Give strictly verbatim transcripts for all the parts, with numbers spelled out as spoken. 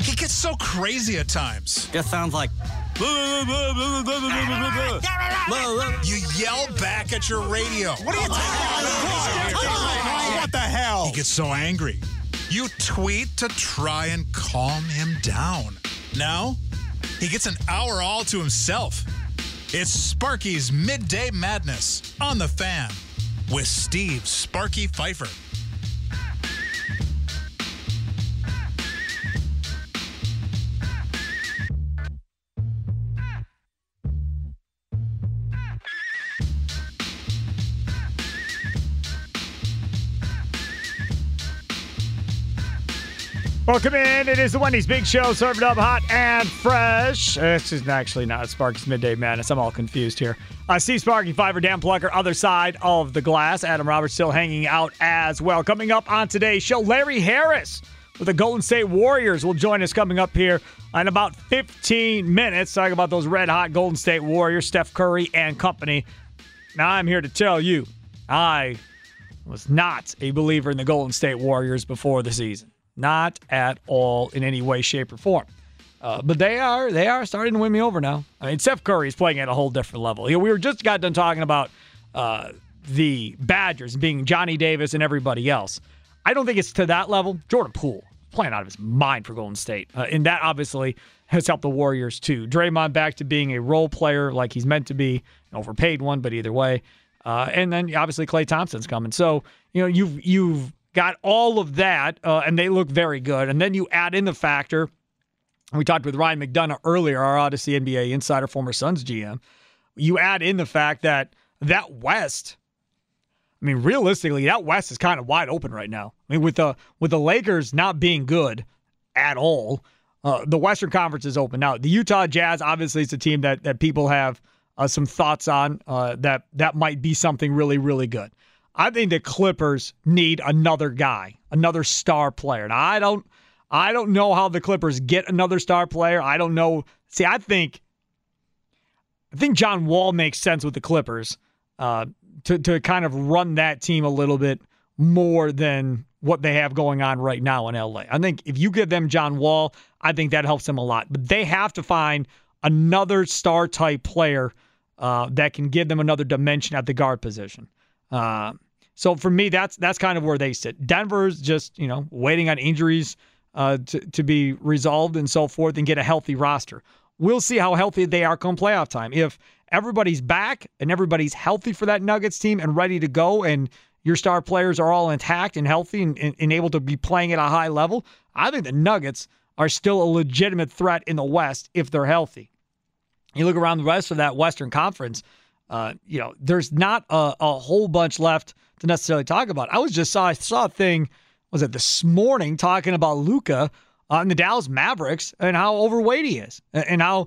He gets so crazy at times. It sounds like... You yell back at your radio. What are you talking about? What the hell? He gets so angry. You tweet to try and calm him down. Now, he gets an hour all to himself. It's Sparky's Midday Madness on The Fan with Steve Sparky Pfeiffer. Welcome in. It is the Wendy's Big Show, served up hot and fresh. This is actually not Sparky's Midday Madness. I'm all confused here. Uh, Steve Sparky, Fiverr, Dan Plucker, other side of the glass. Adam Roberts still hanging out as well. Coming up on today's show, Larry Harris with the Golden State Warriors will join us coming up here in about fifteen minutes. Talking about those red-hot Golden State Warriors, Steph Curry and company. Now, I'm here to tell you, I was not a believer in the Golden State Warriors before the season. Not at all in any way, shape, or form. Uh, but they are they are starting to win me over now. I mean, Steph Curry is playing at a whole different level. You know, we were just got done talking about uh, the Badgers being Johnny Davis and everybody else. I don't think it's to that level. Jordan Poole playing out of his mind for Golden State. Uh, and that obviously has helped the Warriors too. Draymond back to being a role player like he's meant to be. An overpaid one, but either way. Uh, and then obviously Klay Thompson's coming. So, you know, you've you've got all of that, uh, and they look very good. And then you add in the factor, we talked with Ryan McDonough earlier, our Odyssey N B A insider, former Suns G M. You add in the fact that that West, I mean, realistically, that West is kind of wide open right now. I mean, with the with the Lakers not being good at all, uh, the Western Conference is open. Now, the Utah Jazz, obviously, is a team that that people have uh, some thoughts on uh, that that might be something really, really good. I think the Clippers need another guy, another star player. And I don't I don't know how the Clippers get another star player. I don't know. See, I think I think John Wall makes sense with the Clippers uh, to, to kind of run that team a little bit more than what they have going on right now in L A. I think if you give them John Wall, I think that helps them a lot. But they have to find another star-type player uh, that can give them another dimension at the guard position. Uh, so for me, that's that's kind of where they sit. Denver's just, you know, waiting on injuries uh, to, to be resolved and so forth and get a healthy roster. We'll see how healthy they are come playoff time. If everybody's back and everybody's healthy for that Nuggets team and ready to go and your star players are all intact and healthy and, and, and able to be playing at a high level, I think the Nuggets are still a legitimate threat in the West if they're healthy. You look around the rest of that Western Conference, Uh, you know, there's not a, a whole bunch left to necessarily talk about. I was just saw I saw a thing, was it this morning, talking about Luka on the Dallas Mavericks and how overweight he is and, and how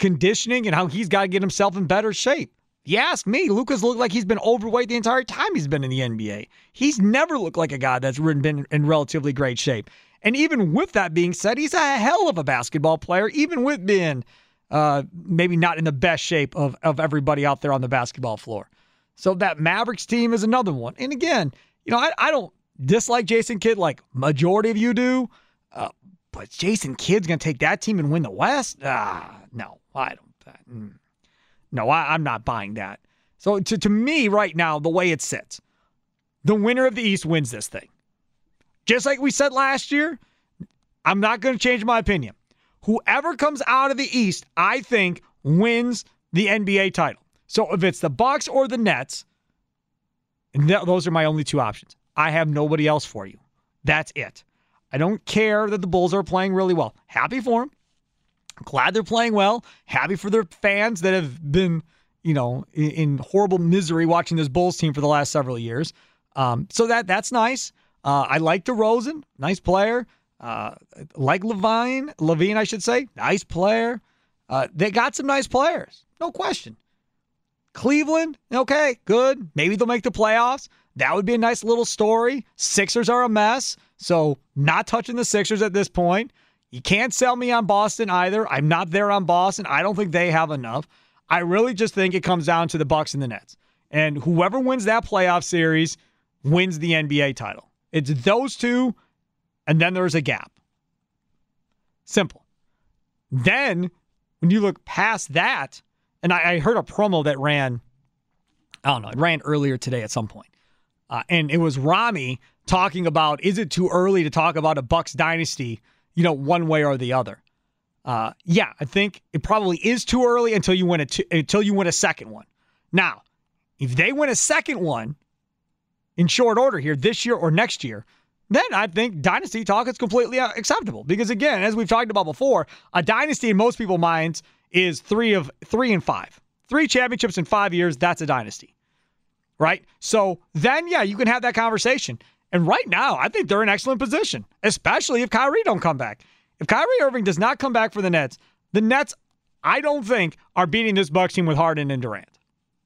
conditioning and how he's got to get himself in better shape. You ask me, Luka's looked like he's been overweight the entire time he's been in the N B A. He's never looked like a guy that's been in relatively great shape. And even with that being said, he's a hell of a basketball player, even with being Uh, maybe not in the best shape of, of everybody out there on the basketball floor. So that Mavericks team is another one. And again, you know, I, I don't dislike Jason Kidd like majority of you do, uh, but Jason Kidd's going to take that team and win the West? Ah, no, I don't. No, I, I'm not buying that. So to, to me right now, the way it sits, the winner of the East wins this thing. Just like we said last year, I'm not going to change my opinion. Whoever comes out of the East, I think, wins the N B A title. So if it's the Bucs or the Nets, and th- those are my only two options. I have nobody else for you. That's it. I don't care that the Bulls are playing really well. Happy for them. Glad they're playing well. Happy for their fans that have been, you know, in, in horrible misery watching this Bulls team for the last several years. Um, so that that's nice. Uh, I like DeRozan. Nice player. Uh, like Levine, Levine, I should say. Nice player. Uh, they got some nice players. No question. Cleveland, okay, good. Maybe they'll make the playoffs. That would be a nice little story. Sixers are a mess, so not touching the Sixers at this point. You can't sell me on Boston either. I'm not there on Boston. I don't think they have enough. I really just think it comes down to the Bucs and the Nets. And whoever wins that playoff series wins the N B A title. It's those two, and then there's a gap. Simple. Then, when you look past that, and I, I heard a promo that ran, I don't know, it ran earlier today at some point. Uh, and it was Rami talking about, is it too early to talk about a Bucs dynasty, you know, one way or the other? Uh, yeah, I think it probably is too early until you win a two, until you win a second one. Now, if they win a second one in short order here this year or next year, then I think dynasty talk is completely acceptable. Because again, as we've talked about before, a dynasty in most people's minds is three of three and five, three championships in five years. That's a dynasty. Right? So then, yeah, you can have that conversation. And right now, I think they're in excellent position, especially if Kyrie don't come back. If Kyrie Irving does not come back for the Nets, the Nets, I don't think, are beating this Bucs team with Harden and Durant.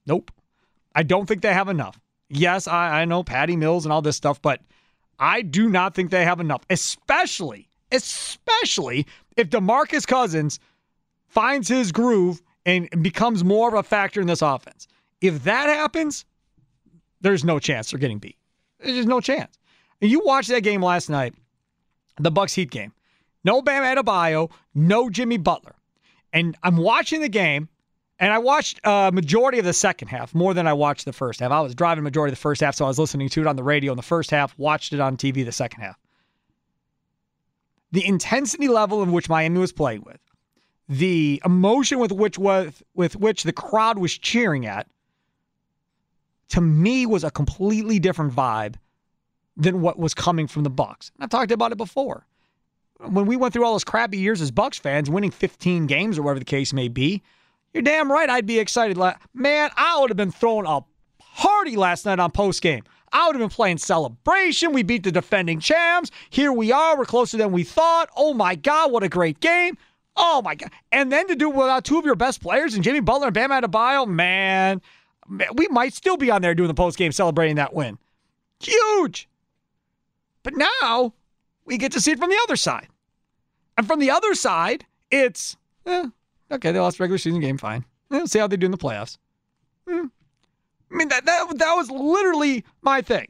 Nope. I don't think they have enough. Yes, I, I know Patty Mills and all this stuff, but I do not think they have enough, especially, especially if DeMarcus Cousins finds his groove and becomes more of a factor in this offense. If that happens, there's no chance they're getting beat. There's just no chance. And you watched that game last night, the Bucs Heat game. No Bam Adebayo, no Jimmy Butler. And I'm watching the game, and I watched a majority of the second half, more than I watched the first half. I was driving majority of the first half, so I was listening to it on the radio in the first half, watched it on T V the second half. The intensity level in which Miami was playing with, the emotion with which was, with which the crowd was cheering at, to me was a completely different vibe than what was coming from the Bucs. And I've talked about it before. When we went through all those crappy years as Bucs fans, winning fifteen games or whatever the case may be, you're damn right I'd be excited. Man, I would have been throwing a party last night on postgame. I would have been playing celebration. We beat the defending champs. Here we are. We're closer than we thought. Oh, my God, what a great game. Oh, my God. And then to do without two of your best players and Jimmy Butler and Bam Adebayo, man, we might still be on there doing the postgame celebrating that win. Huge. But now we get to see it from the other side. And from the other side, it's, eh, okay, they lost regular season game, fine. Eh, see how they do in the playoffs. Hmm. I mean, that, that that was literally my thing.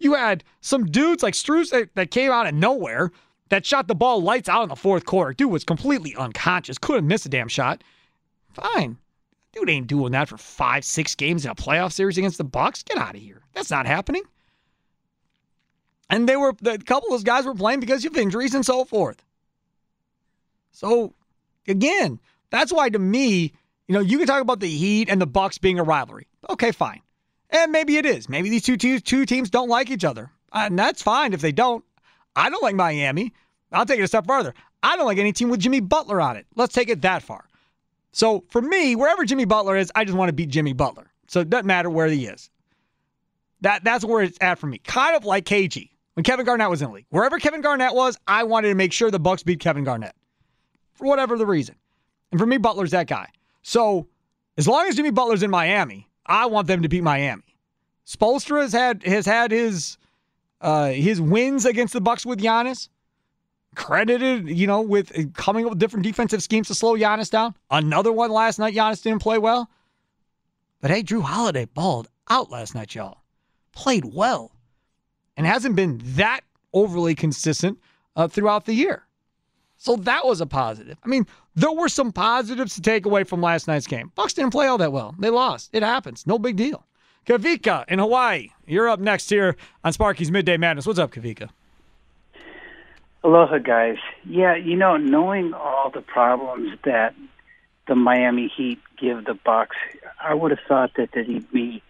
You had some dudes like Struz that, that came out of nowhere that shot the ball lights out in the fourth quarter. Dude was completely unconscious, couldn't miss a damn shot. Fine. Dude ain't doing that for five, six games in a playoff series against the Bucs. Get out of here. That's not happening. And they were a couple of those guys were playing because of injuries and so forth. So, again, that's why to me, you know, you can talk about the Heat and the Bucs being a rivalry. Okay, fine. And maybe it is. Maybe these two, two, two teams don't like each other. And that's fine if they don't. I don't like Miami. I'll take it a step farther. I don't like any team with Jimmy Butler on it. Let's take it that far. So, for me, wherever Jimmy Butler is, I just want to beat Jimmy Butler. So, it doesn't matter where he is. That That's where it's at for me. Kind of like K G. When Kevin Garnett was in the league. Wherever Kevin Garnett was, I wanted to make sure the Bucs beat Kevin Garnett. For whatever the reason. And for me, Butler's that guy. So, as long as Jimmy Butler's in Miami, I want them to beat Miami. Spoelstra has had, has had his, uh, his wins against the Bucs with Giannis. Credited, you know, with coming up with different defensive schemes to slow Giannis down. Another one last night, Giannis didn't play well. But hey, Drew Holiday balled out last night, y'all. Played well. And hasn't been that overly consistent uh, throughout the year. So that was a positive. I mean, there were some positives to take away from last night's game. Bucs didn't play all that well. They lost. It happens. No big deal. Kavika in Hawaii, you're up next here on Sparky's Midday Madness. What's up, Kavika? Aloha, guys. Yeah, you know, knowing all the problems that the Miami Heat give the Bucs, I would have thought that they'd be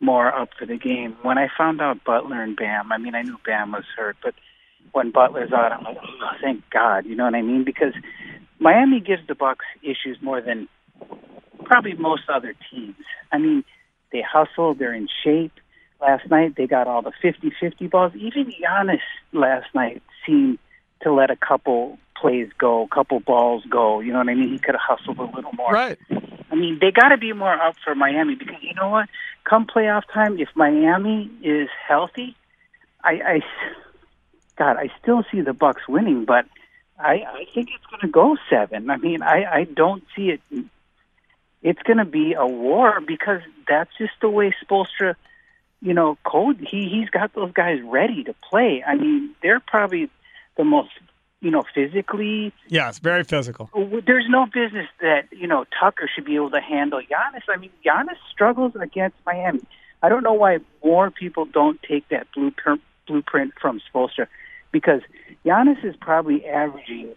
more up for the game. When I found out Butler and Bam, I mean, I knew Bam was hurt, but when Butler's out, I'm like, oh, thank God, you know what I mean? Because Miami gives the Bucs issues more than probably most other teams. I mean, they hustle, they're in shape. Last night, they got all the fifty-fifty balls. Even Giannis last night seemed to let a couple plays go, a couple balls go. You know what I mean? He could have hustled a little more. Right. I mean, they got to be more up for Miami because, you know what? Come playoff time, if Miami is healthy, I, I God, I still see the Bucs winning, but I, I think it's going to go seven. I mean, I, I don't see it. It's going to be a war because that's just the way Spoelstra, you know, Code, he, he's got those guys ready to play. I mean, they're probably the most, you know, physically. Yes, very physical. There's no business that, you know, Tucker should be able to handle Giannis. I mean, Giannis struggles against Miami. I don't know why more people don't take that blueprint, blueprint from Spoelstra because Giannis is probably averaging,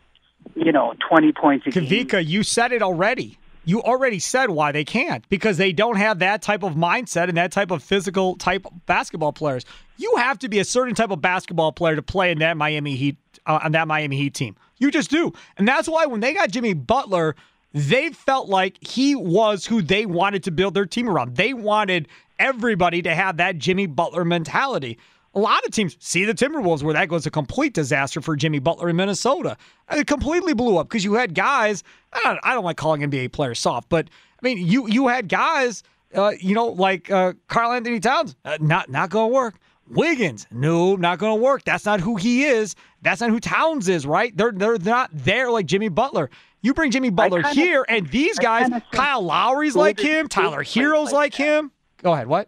you know, twenty points a Kavika, game. Kavika, you said it already. You already said why they can't, because they don't have that type of mindset and that type of physical type basketball players. You have to be a certain type of basketball player to play in that Miami Heat uh, on that Miami Heat team. You just do. And that's why when they got Jimmy Butler, they felt like he was who they wanted to build their team around. They wanted everybody to have that Jimmy Butler mentality. A lot of teams, see the Timberwolves, where that goes a complete disaster for Jimmy Butler in Minnesota. It completely blew up because you had guys, I don't, I don't like calling N B A players soft, but, I mean, you you had guys, uh, you know, like uh, Karl-Anthony Towns, uh, not, not going to work. Wiggins, no, not going to work. That's not who he is. That's not who Towns is, right? They're, they're not there like Jimmy Butler. You bring Jimmy Butler kinda, here, and these I guys, Kyle Lowry's like him, Tyler Hero's like, like him. Go ahead, what?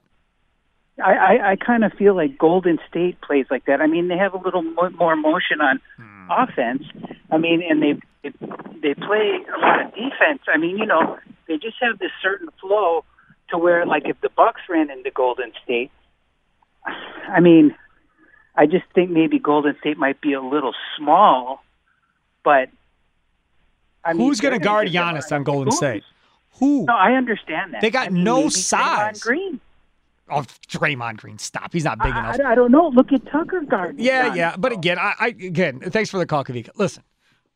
I, I, I kind of feel like Golden State plays like that. I mean, they have a little mo- more motion on hmm. offense. I mean, and they, they they play a lot of defense. I mean, you know, they just have this certain flow to where, like, if the Bucs ran into Golden State, I mean, I just think maybe Golden State might be a little small, but I mean, who's going to guard Giannis on Golden State? Who? No, I understand that. They got I mean, no size. Green. Oh, Draymond Green, stop. He's not big I, enough. I, I don't know. Look at Tucker guarding. Yeah, yeah. But again, I, I again, thanks for the call, Kavika. Listen,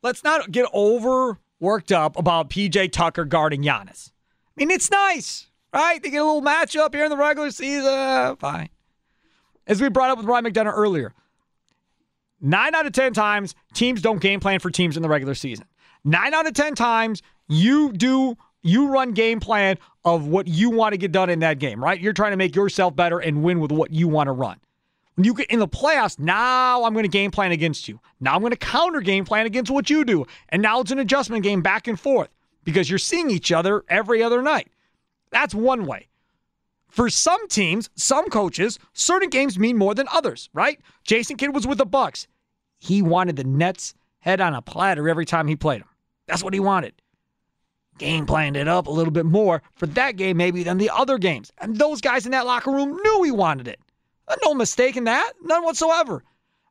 let's not get over worked up about P J. Tucker guarding Giannis. I mean, it's nice, right? They get a little matchup here in the regular season. Fine. As we brought up with Ryan McDonough earlier, nine out of ten times, teams don't game plan for teams in the regular season. Nine out of ten times, you do You run game plan of what you want to get done in that game, right? You're trying to make yourself better and win with what you want to run. When you get in the playoffs, now I'm going to game plan against you. Now I'm going to counter game plan against what you do. And now it's an adjustment game back and forth because you're seeing each other every other night. That's one way. For some teams, some coaches, certain games mean more than others, right? Jason Kidd was with the Bucs. He wanted the Nets head on a platter every time he played them. That's what he wanted. Game planned it up a little bit more for that game maybe than the other games. And those guys in that locker room knew he wanted it. No mistake in that. None whatsoever.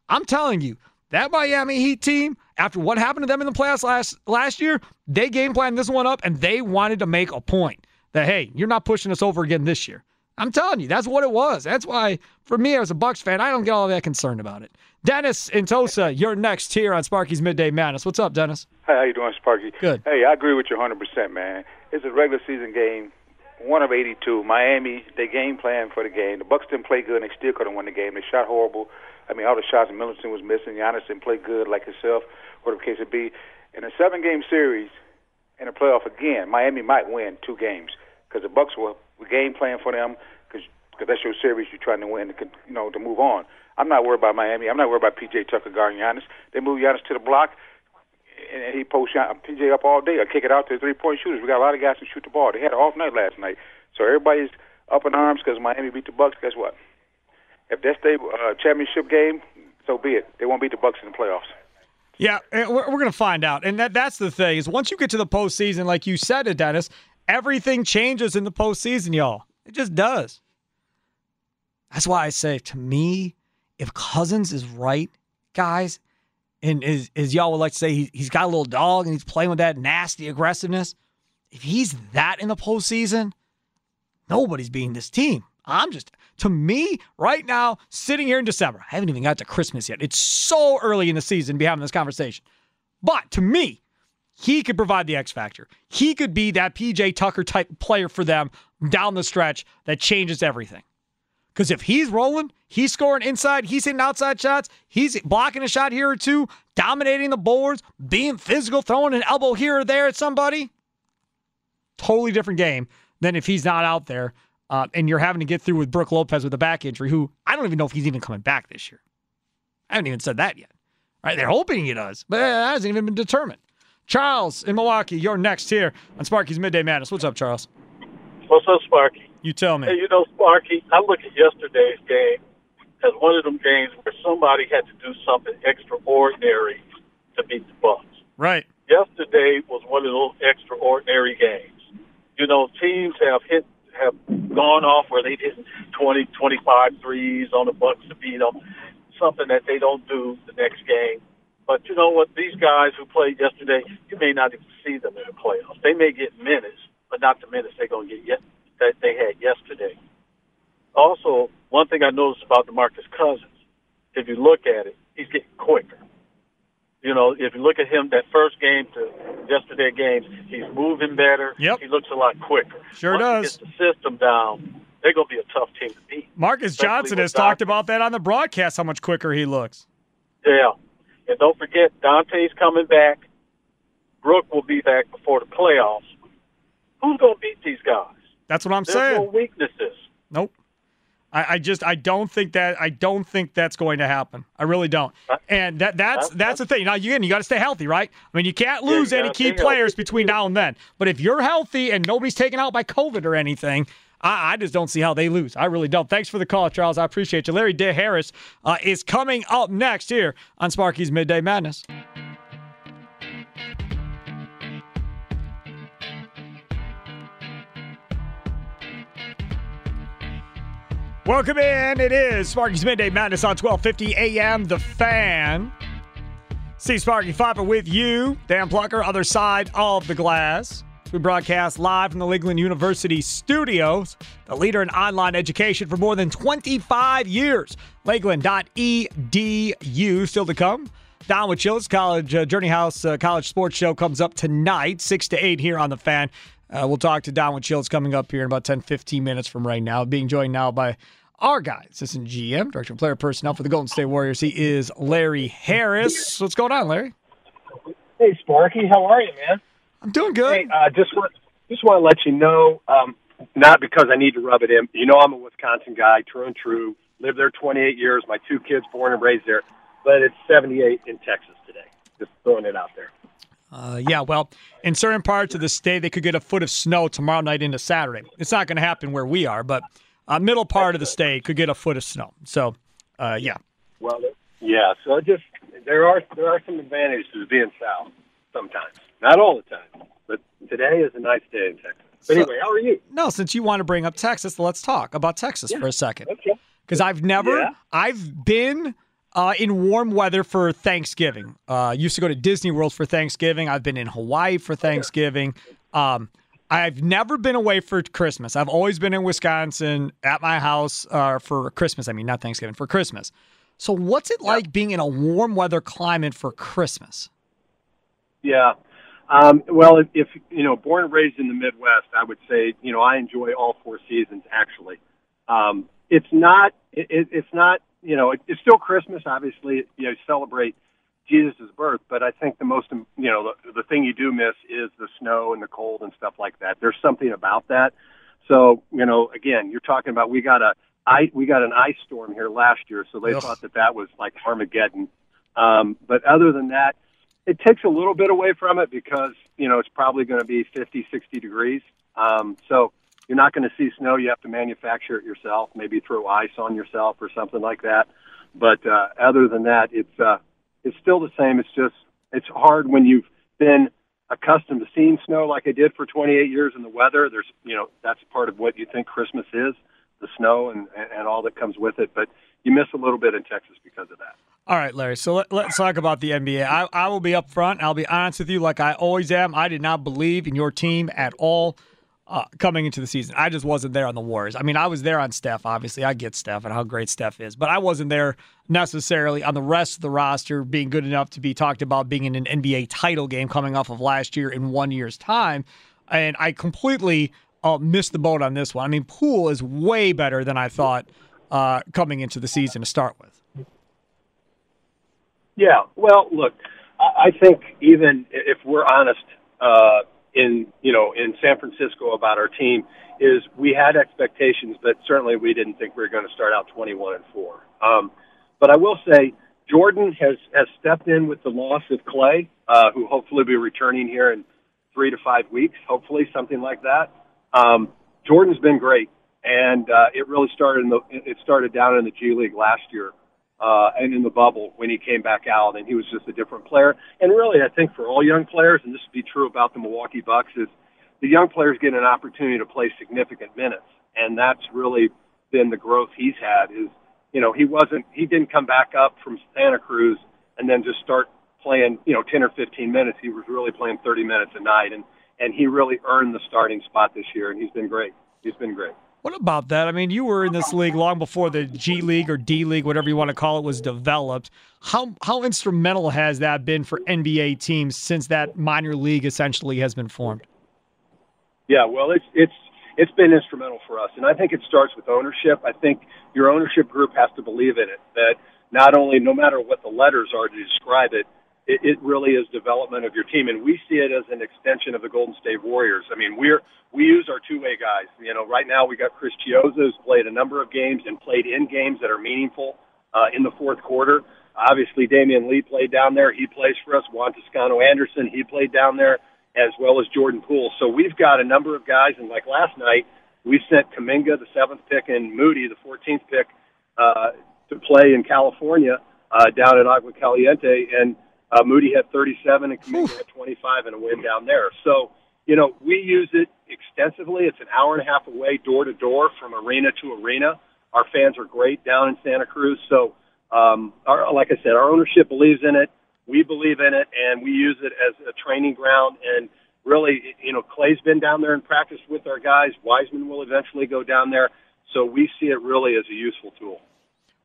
I'm telling you, that Miami Heat team, after what happened to them in the playoffs last, last year, they game planned this one up and they wanted to make a point that, hey, you're not pushing us over again this year. I'm telling you, that's what it was. That's why, for me as a Bucs fan, I don't get all that concerned about it. Dennis in Tosa, you're next here on Sparky's Midday Madness. What's up, Dennis? Hey, how you doing, Sparky? Good. Hey, I agree with you one hundred percent, man. It's a regular season game, one of eighty-two. Miami, they game plan for the game. The Bucs didn't play good, and they still couldn't win the game. They shot horrible. I mean, all the shots Middleton was missing. Giannis didn't play good like himself, whatever the case it be. In a seven-game series in a playoff again, Miami might win two games because the Bucs were game plan for them because that's your series you're trying to win, to, you know, to move on. I'm not worried about Miami. I'm not worried about P J. Tucker guarding Giannis. They move Giannis to the block, and he posts P J up all day or kick it out to the three-point shooters. We got a lot of guys who shoot the ball. They had an off night last night. So everybody's up in arms because Miami beat the Bucs. Guess what? If that's their uh, championship game, so be it. They won't beat the Bucs in the playoffs. Yeah, we're going to find out. And that that's the thing is once you get to the postseason, like you said to Dennis, everything changes in the postseason, y'all. It just does. That's why I say, to me, if Cousins is right, guys, and as, as y'all would like to say, he, he's got a little dog and he's playing with that nasty aggressiveness. If he's that in the postseason, nobody's beating this team. I'm just, to me, right now, sitting here in December, I haven't even got to Christmas yet. It's so early in the season to be having this conversation. But to me, he could provide the X factor. He could be that P J. Tucker type player for them down the stretch that changes everything. Because if he's rolling, he's scoring inside, he's hitting outside shots, he's blocking a shot here or two, dominating the boards, being physical, throwing an elbow here or there at somebody. Totally different game than if he's not out there uh, and you're having to get through with Brooke Lopez with a back injury, who I don't even know if he's even coming back this year. I haven't even said that yet. Right? They're hoping he does, but that hasn't even been determined. Charles in Milwaukee, you're next here on Sparky's Midday Madness. What's up, Charles? What's up, Sparky? You tell me. Hey, you know, Sparky, I look at yesterday's game as one of them games where somebody had to do something extraordinary to beat the Bucs. Right. Yesterday was one of those extraordinary games. You know, teams have hit, have gone off where they hit twenty, twenty-five threes on the Bucs to beat them, something that they don't do the next game. But you know what? These guys who played yesterday, you may not even see them in the playoffs. They may get minutes, but not the minutes they're going to get yet that they had yesterday. Also, one thing I noticed about DeMarcus Cousins, if you look at it, he's getting quicker. You know, if you look at him that first game to yesterday games, he's moving better. Yep. He looks a lot quicker. Sure does. Once he gets the system down, they're going to be a tough team to beat. Marcus Johnson has talked about that on the broadcast, how much quicker he looks. Yeah. And don't forget, Dante's coming back. Brooke will be back before the playoffs. Who's going to beat these guys? That's what I'm There's saying. There's no weaknesses. Nope. I, I just I don't think that I don't think that's going to happen. I really don't. And that that's that's the thing. Now you you got to stay healthy, right? I mean, you can't lose yeah, you any key players healthy. Between now and then. But if you're healthy and nobody's taken out by COVID or anything, I, I just don't see how they lose. I really don't. Thanks for the call, Charles. I appreciate you. Larry De Harris uh, is coming up next here on Sparky's Midday Madness. Welcome in. It is Sparky's Midday Madness on twelve fifty a.m. The Fan. Steve Sparky Fopper with you. Dan Plucker, other side of the glass. We broadcast live from the Lakeland University studios, the leader in online education for more than twenty-five years. Lakeland dot e d u. Still to come. Don Wachulis, College uh, Journey House uh, College Sports Show comes up tonight, six to eight here on The Fan. Uh, we'll talk to Don Wachulis coming up here in about ten, fifteen minutes from right now. Being joined now by our guy, assistant G M, director of player personnel for the Golden State Warriors. He is Larry Harris. What's going on, Larry? Hey, Sparky. How are you, man? I'm doing good. Hey, uh, just want, just want to let you know, um, not because I need to rub it in. You know I'm a Wisconsin guy, true and true. Lived there twenty-eight years. My two kids born and raised there. But it's seventy-eight in Texas today. Just throwing it out there. Uh, yeah, well, in certain parts of the state, they could get a foot of snow tomorrow night into Saturday. It's not going to happen where we are, but a uh, middle part of the state could get a foot of snow. So, uh, yeah. Well, yeah. So just there are there are some advantages to being south sometimes, not all the time, but today is a nice day in Texas. But so, anyway, how are you? No, since you want to bring up Texas, let's talk about Texas yeah. for a second. Okay. Because I've never, yeah. I've been. Uh, in warm weather for Thanksgiving. Uh, used to go to Disney World for Thanksgiving. I've been in Hawaii for Thanksgiving. Um, I've never been away for Christmas. I've always been in Wisconsin at my house uh, for Christmas. I mean, not Thanksgiving, for Christmas. So what's it like being in a warm weather climate for Christmas? Yeah. Um, well, if, if, you know, born and raised in the Midwest, I would say, you know, I enjoy all four seasons, actually. Um, it's not, it, it, it's not, You know, it's still Christmas, obviously. You know, celebrate Jesus' birth, but I think the most, you know, the, the thing you do miss is the snow and the cold and stuff like that. There's something about that. So, you know, again, you're talking about we got a I, we got an ice storm here last year, so they yes. thought that that was like Armageddon. Um, but other than that, it takes a little bit away from it because, you know, it's probably going to be fifty, sixty degrees. Um, so. You're not going to see snow. You have to manufacture it yourself, maybe throw ice on yourself or something like that. But uh, other than that, it's uh, it's still the same. It's just it's hard when you've been accustomed to seeing snow like I did for twenty-eight years in the weather. There's, you know, that's part of what you think Christmas is, the snow and, and all that comes with it. But you miss a little bit in Texas because of that. All right, Larry, so let, let's talk about the N B A. I, I will be up front. I'll be honest with you like I always am. I did not believe in your team at all uh, coming into the season. I just wasn't there on the Warriors. I mean, I was there on Steph, obviously. I get Steph and how great Steph is. But I wasn't there necessarily on the rest of the roster being good enough to be talked about being in an N B A title game coming off of last year in one year's time. And I completely uh, missed the boat on this one. I mean, Poole is way better than I thought uh, coming into the season to start with. Yeah, well, look, I think even if we're honest uh, in, you know, in San Francisco about our team is we had expectations, but certainly we didn't think we were going to start out twenty-one and four. Um, but I will say Jordan has, has stepped in with the loss of Clay, uh, who hopefully will be returning here in three to five weeks, hopefully something like that. Um, Jordan's been great, and uh, it really started in the it started down in the G League last year. Uh, and in the bubble when he came back out, and he was just a different player. And really, I think for all young players, and this would be true about the Milwaukee Bucks, is the young players get an opportunity to play significant minutes, and that's really been the growth he's had. Is you know he wasn't he didn't come back up from Santa Cruz and then just start playing you know ten or fifteen minutes. He was really playing thirty minutes a night, and and he really earned the starting spot this year, and he's been great. He's been great. What about that? I mean, you were in this league long before the G League or D League, whatever you want to call it, was developed. How how instrumental has that been for N B A teams since that minor league essentially has been formed? Yeah, well, it's it's it's been instrumental for us, and I think it starts with ownership. I think your ownership group has to believe in it, that not only, no matter what the letters are to describe it, it, it really is development of your team, and we see it as an extension of the Golden State Warriors. I mean, we're we use our two-way guys. You know, right now we got Chris Chioza, who's played a number of games and played in games that are meaningful uh, in the fourth quarter. Obviously, Damian Lee played down there. He plays for us. Juan Toscano-Anderson, he played down there, as well as Jordan Poole. So we've got a number of guys, and like last night, we sent Kuminga, the seventh pick, and Moody, the fourteenth pick, uh, to play in California uh, down at Agua Caliente, and Uh, Moody had thirty-seven and Kuminga had twenty-five and a win down there. So, you know, we use it extensively. It's an hour and a half away, door to door, from arena to arena. Our fans are great down in Santa Cruz. So, um, our, like I said, our ownership believes in it. We believe in it, and we use it as a training ground. And really, you know, Clay's been down there and practiced with our guys. Wiseman will eventually go down there. So we see it really as a useful tool.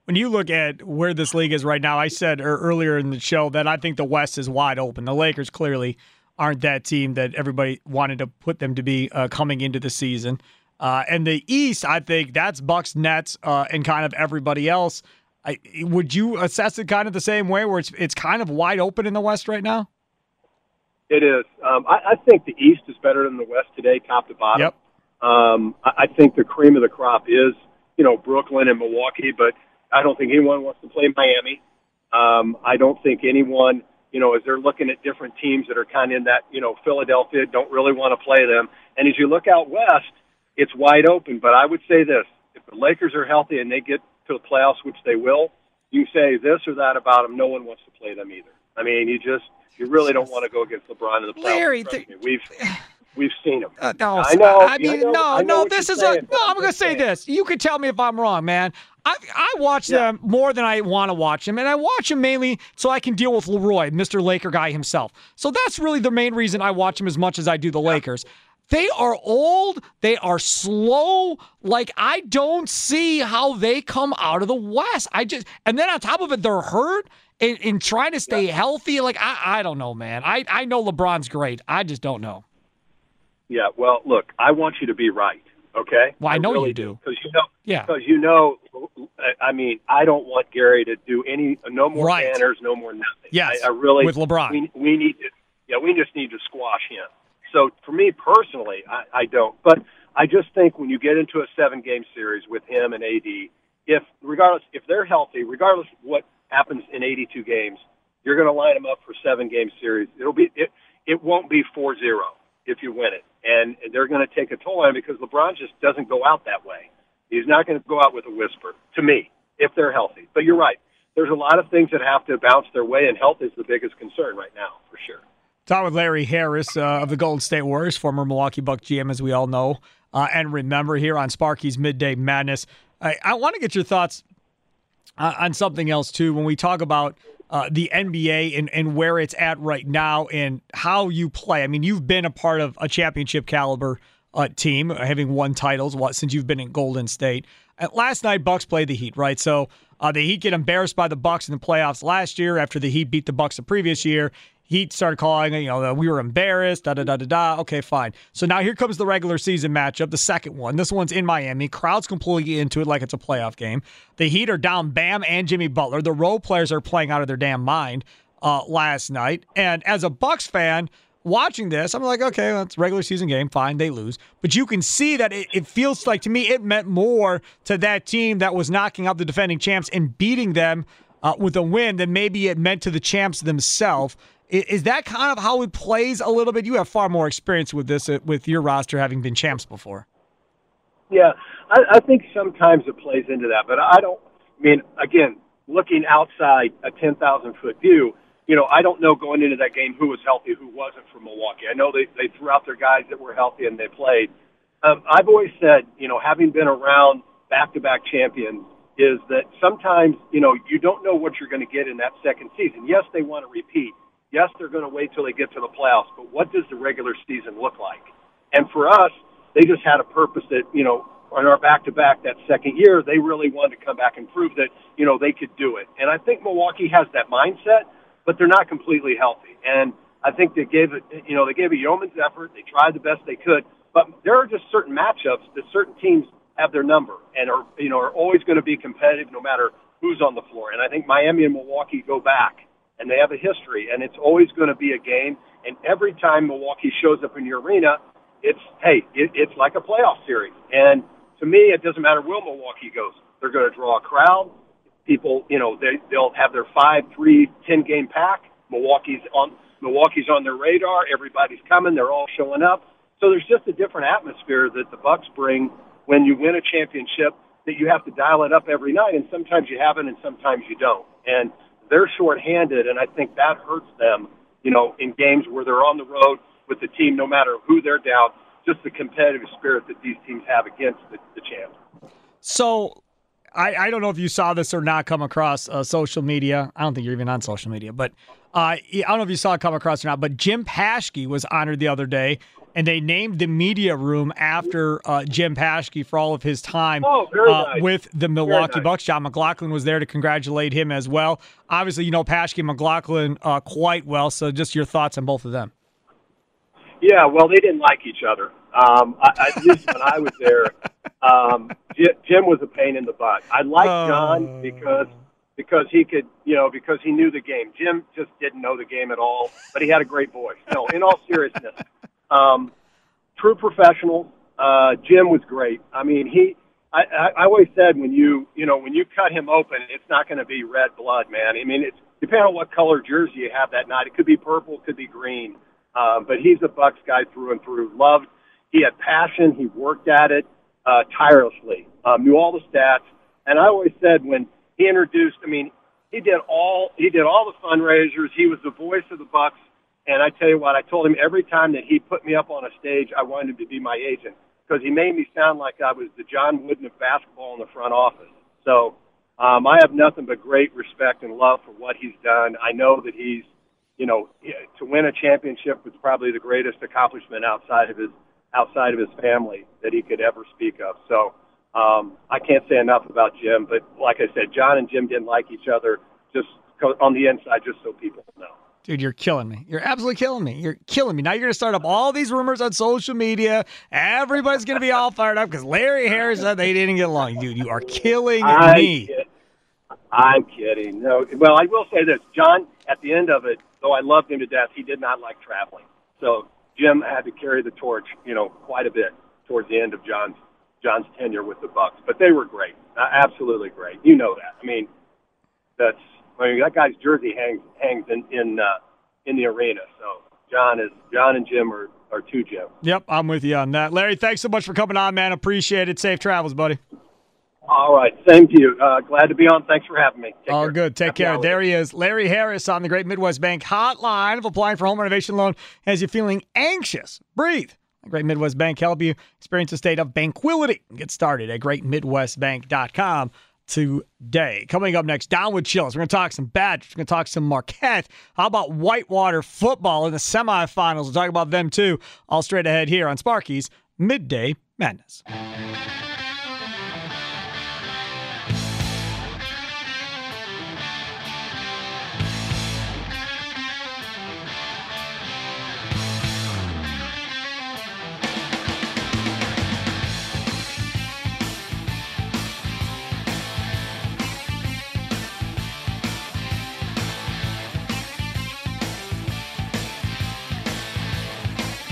When you look at where this league is right now, I said earlier in the show that I think the West is wide open. The Lakers clearly aren't that team that everybody wanted to put them to be uh, coming into the season. Uh, and the East, I think that's Bucs, Nets, uh, and kind of everybody else. I, would you assess it kind of the same way, where it's it's kind of wide open in the West right now? It is. Um, I, I think the East is better than the West today, top to bottom. Yep. Um, I, I think the cream of the crop is, you know, Brooklyn and Milwaukee, but I don't think anyone wants to play Miami. Um, I don't think anyone, you know, as they're looking at different teams that are kind of in that, you know, Philadelphia, don't really want to play them. And as you look out west, it's wide open. But I would say this, if the Lakers are healthy and they get to the playoffs, which they will, you say this or that about them, no one wants to play them either. I mean, you just, you really don't want to go against LeBron in the playoffs. Larry, th- We've... We've seen him. Uh, no, I know. I mean, I know, no, I know no. This is saying, a no. I'm gonna say saying. this. You can tell me if I'm wrong, man. I I watch yeah. them more than I want to watch them, and I watch them mainly so I can deal with Leroy, Mister Laker guy himself. So that's really the main reason I watch him as much as I do the yeah. Lakers. They are old. They are slow. Like, I don't see how they come out of the West. I just and then on top of it, they're hurt and, and trying to stay yeah. healthy. Like I I don't know, man. I I know LeBron's great. I just don't know. Yeah, well, look, I want you to be right, okay? Well, I know I really you do. Because you know, yeah. you know, I mean, I don't want Gary to do any, no more right. banners, no more nothing. Yes, I, I really, with LeBron. We, we need to, yeah, we just need to squash him. So for me personally, I, I don't. But I just think when you get into a seven-game series with him and A D, if regardless, if they're healthy, regardless of what happens in eighty-two games, you're going to line them up for seven-game series. It'll be, it, it won't be four zero if you win it. And they're going to take a toll on him because LeBron just doesn't go out that way. He's not going to go out with a whisper, to me, if they're healthy. But you're right. There's a lot of things that have to bounce their way, and health is the biggest concern right now, for sure. Talking with Larry Harris uh, of the Golden State Warriors, former Milwaukee Buck G M, as we all know, uh, and remember here on Sparky's Midday Madness. I, I want to get your thoughts uh, on something else, too, when we talk about uh, the N B A and, and where it's at right now and how you play. I mean, you've been a part of a championship caliber uh, team, having won titles what, since you've been in Golden State. Uh, last night, Bucs played the Heat, right? So uh, the Heat get embarrassed by the Bucs in the playoffs last year after the Heat beat the Bucs the previous year. Heat started calling, you know, we were embarrassed, da-da-da-da-da. Okay, fine. So now here comes the regular season matchup, the second one. This one's in Miami. Crowd's completely into it like it's a playoff game. The Heat are down Bam and Jimmy Butler. The role players are playing out of their damn mind uh, last night. And as a Bucs fan watching this, I'm like, okay, well, it's a regular season game. Fine, they lose. But you can see that it, it feels like, to me, it meant more to that team that was knocking out the defending champs and beating them uh, with a win than maybe it meant to the champs themselves. Is that kind of how it plays a little bit? You have far more experience with this, with your roster having been champs before. Yeah, I, I think sometimes it plays into that, but I don't. I mean, again, looking outside a ten thousand foot view, you know, I don't know going into that game who was healthy, who wasn't from Milwaukee. I know they, they threw out their guys that were healthy and they played. Um, I've always said, you know, having been around back-to-back champions, is that sometimes, you know, you don't know what you're going to get in that second season. Yes, they want to repeat. Yes, they're going to wait till they get to the playoffs, but what does the regular season look like? And for us, they just had a purpose that, you know, on our back-to-back that second year, they really wanted to come back and prove that, you know, they could do it. And I think Milwaukee has that mindset, but they're not completely healthy. And I think they gave it, you know, they gave a yeoman's effort. They tried the best they could, but there are just certain matchups that certain teams have their number and are, you know, are always going to be competitive no matter who's on the floor. And I think Miami and Milwaukee go back. And they have a history, and it's always going to be a game. And every time Milwaukee shows up in your arena, it's, hey, it, it's like a playoff series. And to me, it doesn't matter where Milwaukee goes. They're going to draw a crowd. People, you know, they, they'll have their five, three, ten-game pack. Milwaukee's on Milwaukee's on their radar. Everybody's coming. They're all showing up. So there's just a different atmosphere that the Bucs bring when you win a championship that you have to dial it up every night, and sometimes you have it and sometimes you don't. And they're shorthanded, and I think that hurts them, you know, in games where they're on the road with the team, no matter who they're down, just the competitive spirit that these teams have against the, the champs. So I, I don't know if you saw this or not come across uh, social media. I don't think you're even on social media, but uh, I don't know if you saw it come across or not, but Jim Paschke was honored the other day, and they named the media room after uh, Jim Paschke for all of his time oh, very uh, nice. with the Milwaukee nice. Bucs. John McLaughlin was there to congratulate him as well. Obviously, you know Paschke and McLaughlin uh, quite well, so just your thoughts on both of them. Yeah, well, they didn't like each other. Um, I, at least when I was there, um, Jim was a pain in the butt. I liked uh... John because because he could, you know, because he knew the game. Jim just didn't know the game at all, but he had a great voice. No, in all seriousness. Um, true professional. Uh, Jim was great. I mean, he, I, I, I always said when you, you know, when you cut him open, it's not going to be red blood, man. I mean, it's depending on what color jersey you have that night. It could be purple, it could be green. Um, but he's a Bucs guy through and through. Loved. He had passion. He worked at it, uh, tirelessly, um, knew all the stats. And I always said when he introduced, I mean, he did all, he did all the fundraisers. He was the voice of the Bucs. And I tell you what, I told him every time that he put me up on a stage, I wanted him to be my agent because he made me sound like I was the John Wooden of basketball in the front office. So um, I have nothing but great respect and love for what he's done. I know that he's, you know, to win a championship was probably the greatest accomplishment outside of his outside of his family that he could ever speak of. So um, I can't say enough about Jim. But like I said, John and Jim didn't like each other just on the inside, just so people know. Dude, you're killing me. You're absolutely killing me. You're killing me. Now you're going to start up all these rumors on social media. Everybody's going to be all fired up because Larry Harris said they didn't get along. Dude, you are killing I me. Kid. I'm kidding. No, well, I will say this. John, at the end of it, though I loved him to death, he did not like traveling. So Jim had to carry the torch, you know, quite a bit towards the end of John's John's tenure with the Bucs. But they were great. Uh, absolutely great. You know that. I mean, that's... I mean, that guy's jersey hangs hangs in in, uh, in the arena. So John is John and Jim are, are two Jim. Yep, I'm with you on that. Larry, thanks so much for coming on, man. Appreciate it. Safe travels, buddy. All right, same to you. Uh, glad to be on. Thanks for having me. Take All care. good. Take Happy care. Holiday. There he is, Larry Harris on the Great Midwest Bank Hotline. If applying for home renovation loan has you feeling anxious, breathe. Great Midwest Bank help you experience a state of banquility. Get started at great midwest bank dot com. today. Coming up next, Don Wachulis. We're going to talk some Badgers. We're going to talk some Marquette. How about Whitewater football in the semifinals? We'll talk about them too. All straight ahead here on Sparky's Midday Madness.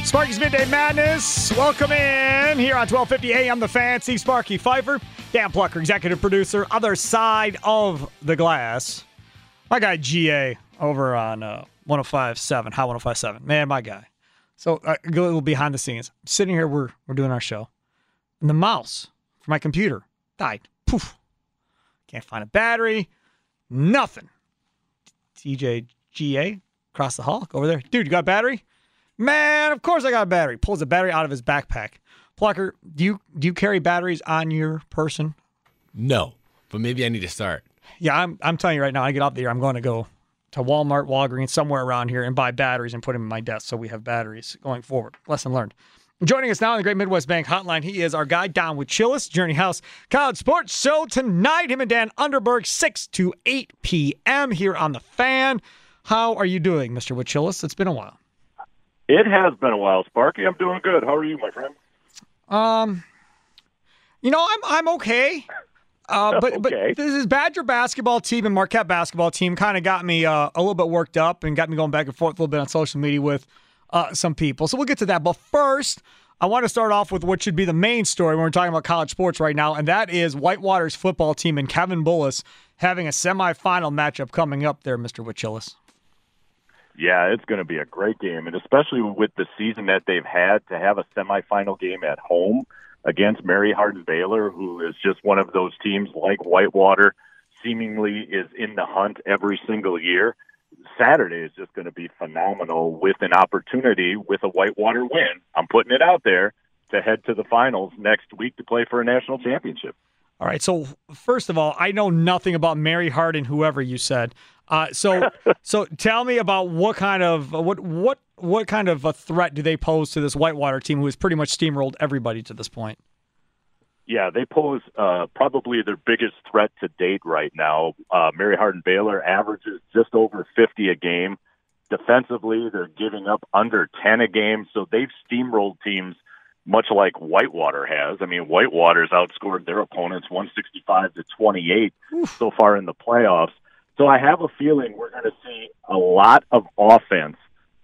Sparky's Midday Madness. Welcome in here on twelve fifty A M The Fan. Steve Sparky Pfeiffer, Dan Plucker, executive producer, other side of the glass. My guy G A over on uh, one oh five point seven, High one oh five point seven. Man, my guy. So uh, a little behind the scenes. I'm sitting here, we're we're doing our show, and the mouse for my computer died. Poof. Can't find a battery. Nothing. D J G A across the hall over there. Dude, you got a battery? Man, of course I got a battery. Pulls a battery out of his backpack. Plucker, do you do you carry batteries on your person? No, but maybe I need to start. Yeah, I'm I'm telling you right now, I get off the air, I'm going to go to Walmart, Walgreens, somewhere around here and buy batteries and put them in my desk so we have batteries going forward. Lesson learned. Joining us now on the Great Midwest Bank Hotline, he is our guy, Don Wachulis, Journey House College Sports Show tonight. Him and Dan Underberg, six to eight p.m. here on The Fan. How are you doing, Mister Wachulis? It's been a while. It has been a while, Sparky. I'm doing good. How are you, my friend? Um, you know, I'm I'm okay. Uh, but okay. but this is Badger basketball team and Marquette basketball team kind of got me uh, a little bit worked up and got me going back and forth a little bit on social media with uh, some people. So we'll get to that. But first, I want to start off with what should be the main story when we're talking about college sports right now, and that is Whitewater's football team and Kevin Bullis having a semifinal matchup coming up there, Mister Wachulis. Yeah, it's going to be a great game, and especially with the season that they've had, to have a semifinal game at home against Mary Hardin Baylor, who is just one of those teams like Whitewater, seemingly is in the hunt every single year. Saturday is just going to be phenomenal with an opportunity with a Whitewater win. I'm putting it out there to head to the finals next week to play for a national championship. All right, so first of all, I know nothing about Mary Hardin, whoever you said. Uh, so, so tell me about what kind of what what what kind of a threat do they pose to this Whitewater team, who has pretty much steamrolled everybody to this point? Yeah, they pose uh, probably their biggest threat to date right now. Uh, Mary Hardin Baylor averages just over fifty a game. Defensively, they're giving up under ten a game, so they've steamrolled teams much like Whitewater has. I mean, Whitewater's outscored their opponents one sixty-five to twenty-eight Oof. So far in the playoffs. So I have a feeling we're going to see a lot of offense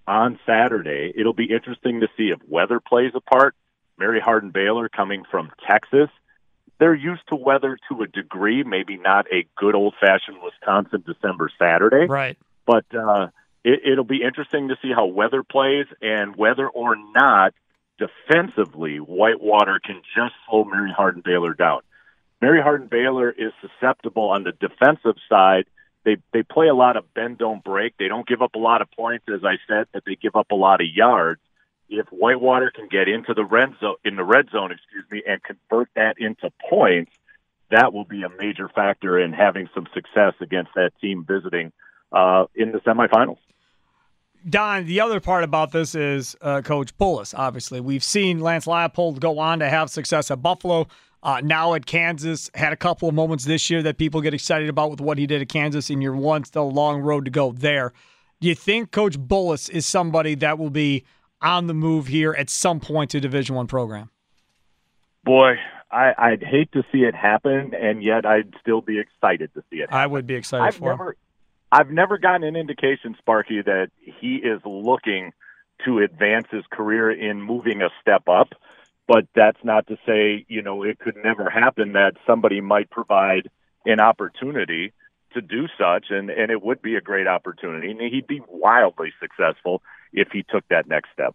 on Saturday. It'll be interesting to see if weather plays a part. Mary Hardin Baylor coming from Texas, they're used to weather to a degree, maybe not a good old-fashioned Wisconsin December Saturday. Right. But uh, it, it'll be interesting to see how weather plays, and whether or not defensively Whitewater can just slow Mary Hardin Baylor down. Mary Hardin Baylor is susceptible on the defensive side. They they play a lot of bend, don't break. They don't give up a lot of points, as I said, but they give up a lot of yards. If Whitewater can get into the red zone, in the red zone, excuse me, and convert that into points, that will be a major factor in having some success against that team visiting uh, in the semifinals. Don, the other part about this is uh, Coach Bullis, obviously. We've seen Lance Leipold go on to have success at Buffalo. Uh, now at Kansas, had a couple of moments this year that people get excited about with what he did at Kansas in year one. Still a long road to go there. Do you think Coach Bullis is somebody that will be on the move here at some point to a Division I program? Boy, I, I'd hate to see it happen, and yet I'd still be excited to see it happen. I would be excited I've for never, him. I've never gotten an indication, Sparky, that he is looking to advance his career in moving a step up. But that's not to say, you know, it could never happen that somebody might provide an opportunity to do such, and, and it would be a great opportunity. And he'd be wildly successful if he took that next step.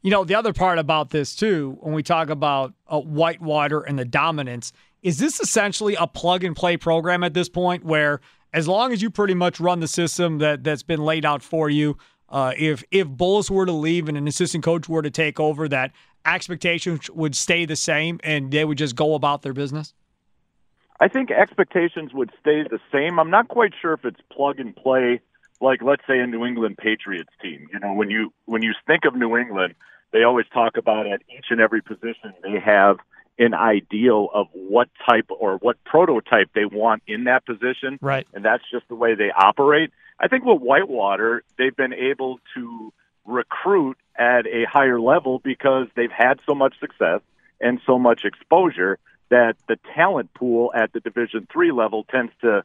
You know, the other part about this, too, when we talk about uh, Whitewater and the dominance, is this essentially a plug-and-play program at this point where as long as you pretty much run the system that, that's been laid out for you, uh, if, if Bullis were to leave and an assistant coach were to take over, that expectations would stay the same, and they would just go about their business? I think expectations would stay the same. I'm not quite sure if it's plug and play, like let's say a New England Patriots team. You know, when you when you think of New England, they always talk about at each and every position they have an ideal of what type or what prototype they want in that position. Right. And that's just the way they operate. I think with Whitewater, they've been able to recruit at a higher level because they've had so much success and so much exposure that the talent pool at the Division three level tends to,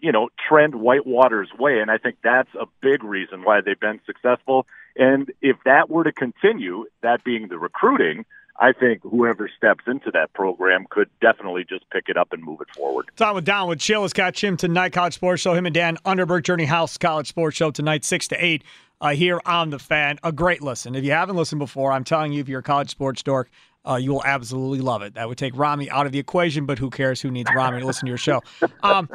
you know, trend Whitewater's way. And I think that's a big reason why they've been successful. And if that were to continue, that being the recruiting, I think whoever steps into that program could definitely just pick it up and move it forward. Time with Don Wachulis, got Jim tonight, College Sports Show. Him and Dan Underberg, Journey House College Sports Show tonight, six to eight uh, here on The Fan. A great listen. If you haven't listened before, I'm telling you, if you're a college sports dork, uh, you will absolutely love it. That would take Rami out of the equation, but who cares? Who needs Rami to listen to your show? Um,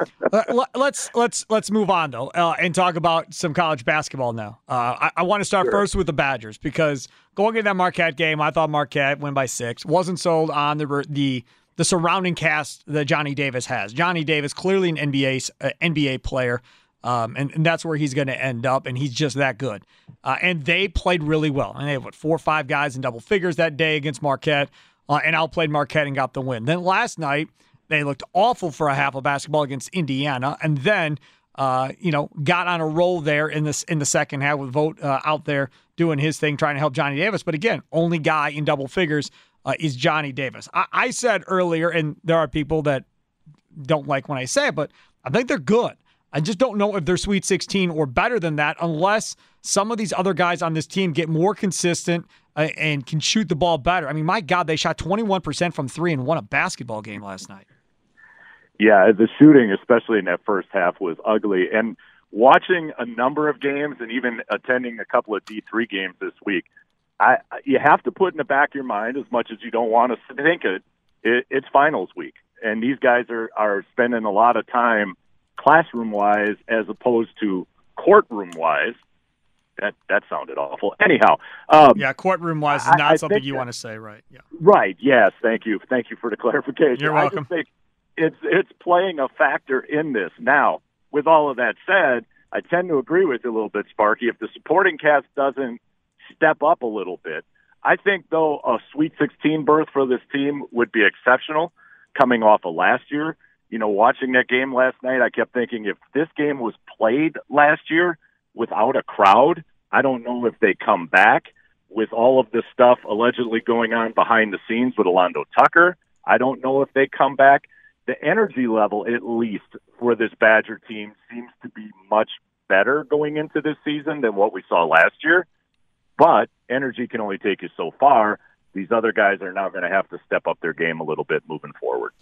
let's let's let's move on, though, uh, and talk about some college basketball now. Uh, I, I want to start sure. first with the Badgers, because going into that Marquette game, I thought Marquette went by six. Wasn't sold on the the the surrounding cast that Johnny Davis has. Johnny Davis, clearly an N B A uh, N B A player, um, and, and that's where he's going to end up, and he's just that good. Uh, and they played really well. And they had, what, four or five guys in double figures that day against Marquette, uh, and outplayed Marquette and got the win. Then last night, they looked awful for a half of basketball against Indiana, and then uh, you know, got on a roll there in, this, in the second half with Vogt uh, out there doing his thing, trying to help Johnny Davis. But again, only guy in double figures uh, is Johnny Davis. I-, I said earlier, and there are people that don't like when I say it, but I think they're good. I just don't know if they're Sweet sixteen or better than that, unless some of these other guys on this team get more consistent uh, and can shoot the ball better. I mean, my God, they shot twenty-one percent from three and won a basketball game last night. Yeah, the shooting, especially in that first half, was ugly. And watching a number of games and even attending a couple of D three games this week, I, you have to put in the back of your mind, as much as you don't want to think it, it it's finals week. And these guys are, are spending a lot of time classroom-wise as opposed to courtroom-wise. That that sounded awful. Anyhow. Um, yeah, courtroom-wise is not I, I something you that, want to say, right? Yeah. Right, yes. Thank you. Thank you for the clarification. You're welcome. I just think it's, it's playing a factor in this. Now, with all of that said, I tend to agree with you a little bit, Sparky. If the supporting cast doesn't step up a little bit, I think, though, a Sweet sixteen berth for this team would be exceptional coming off of last year. You know, watching that game last night, I kept thinking if this game was played last year without a crowd, I don't know if they come back with all of this stuff allegedly going on behind the scenes with Alondo Tucker. I don't know if they come back. The energy level, at least, for this Badger team seems to be much better going into this season than what we saw last year. But energy can only take you so far. These other guys are now going to have to step up their game a little bit moving forward.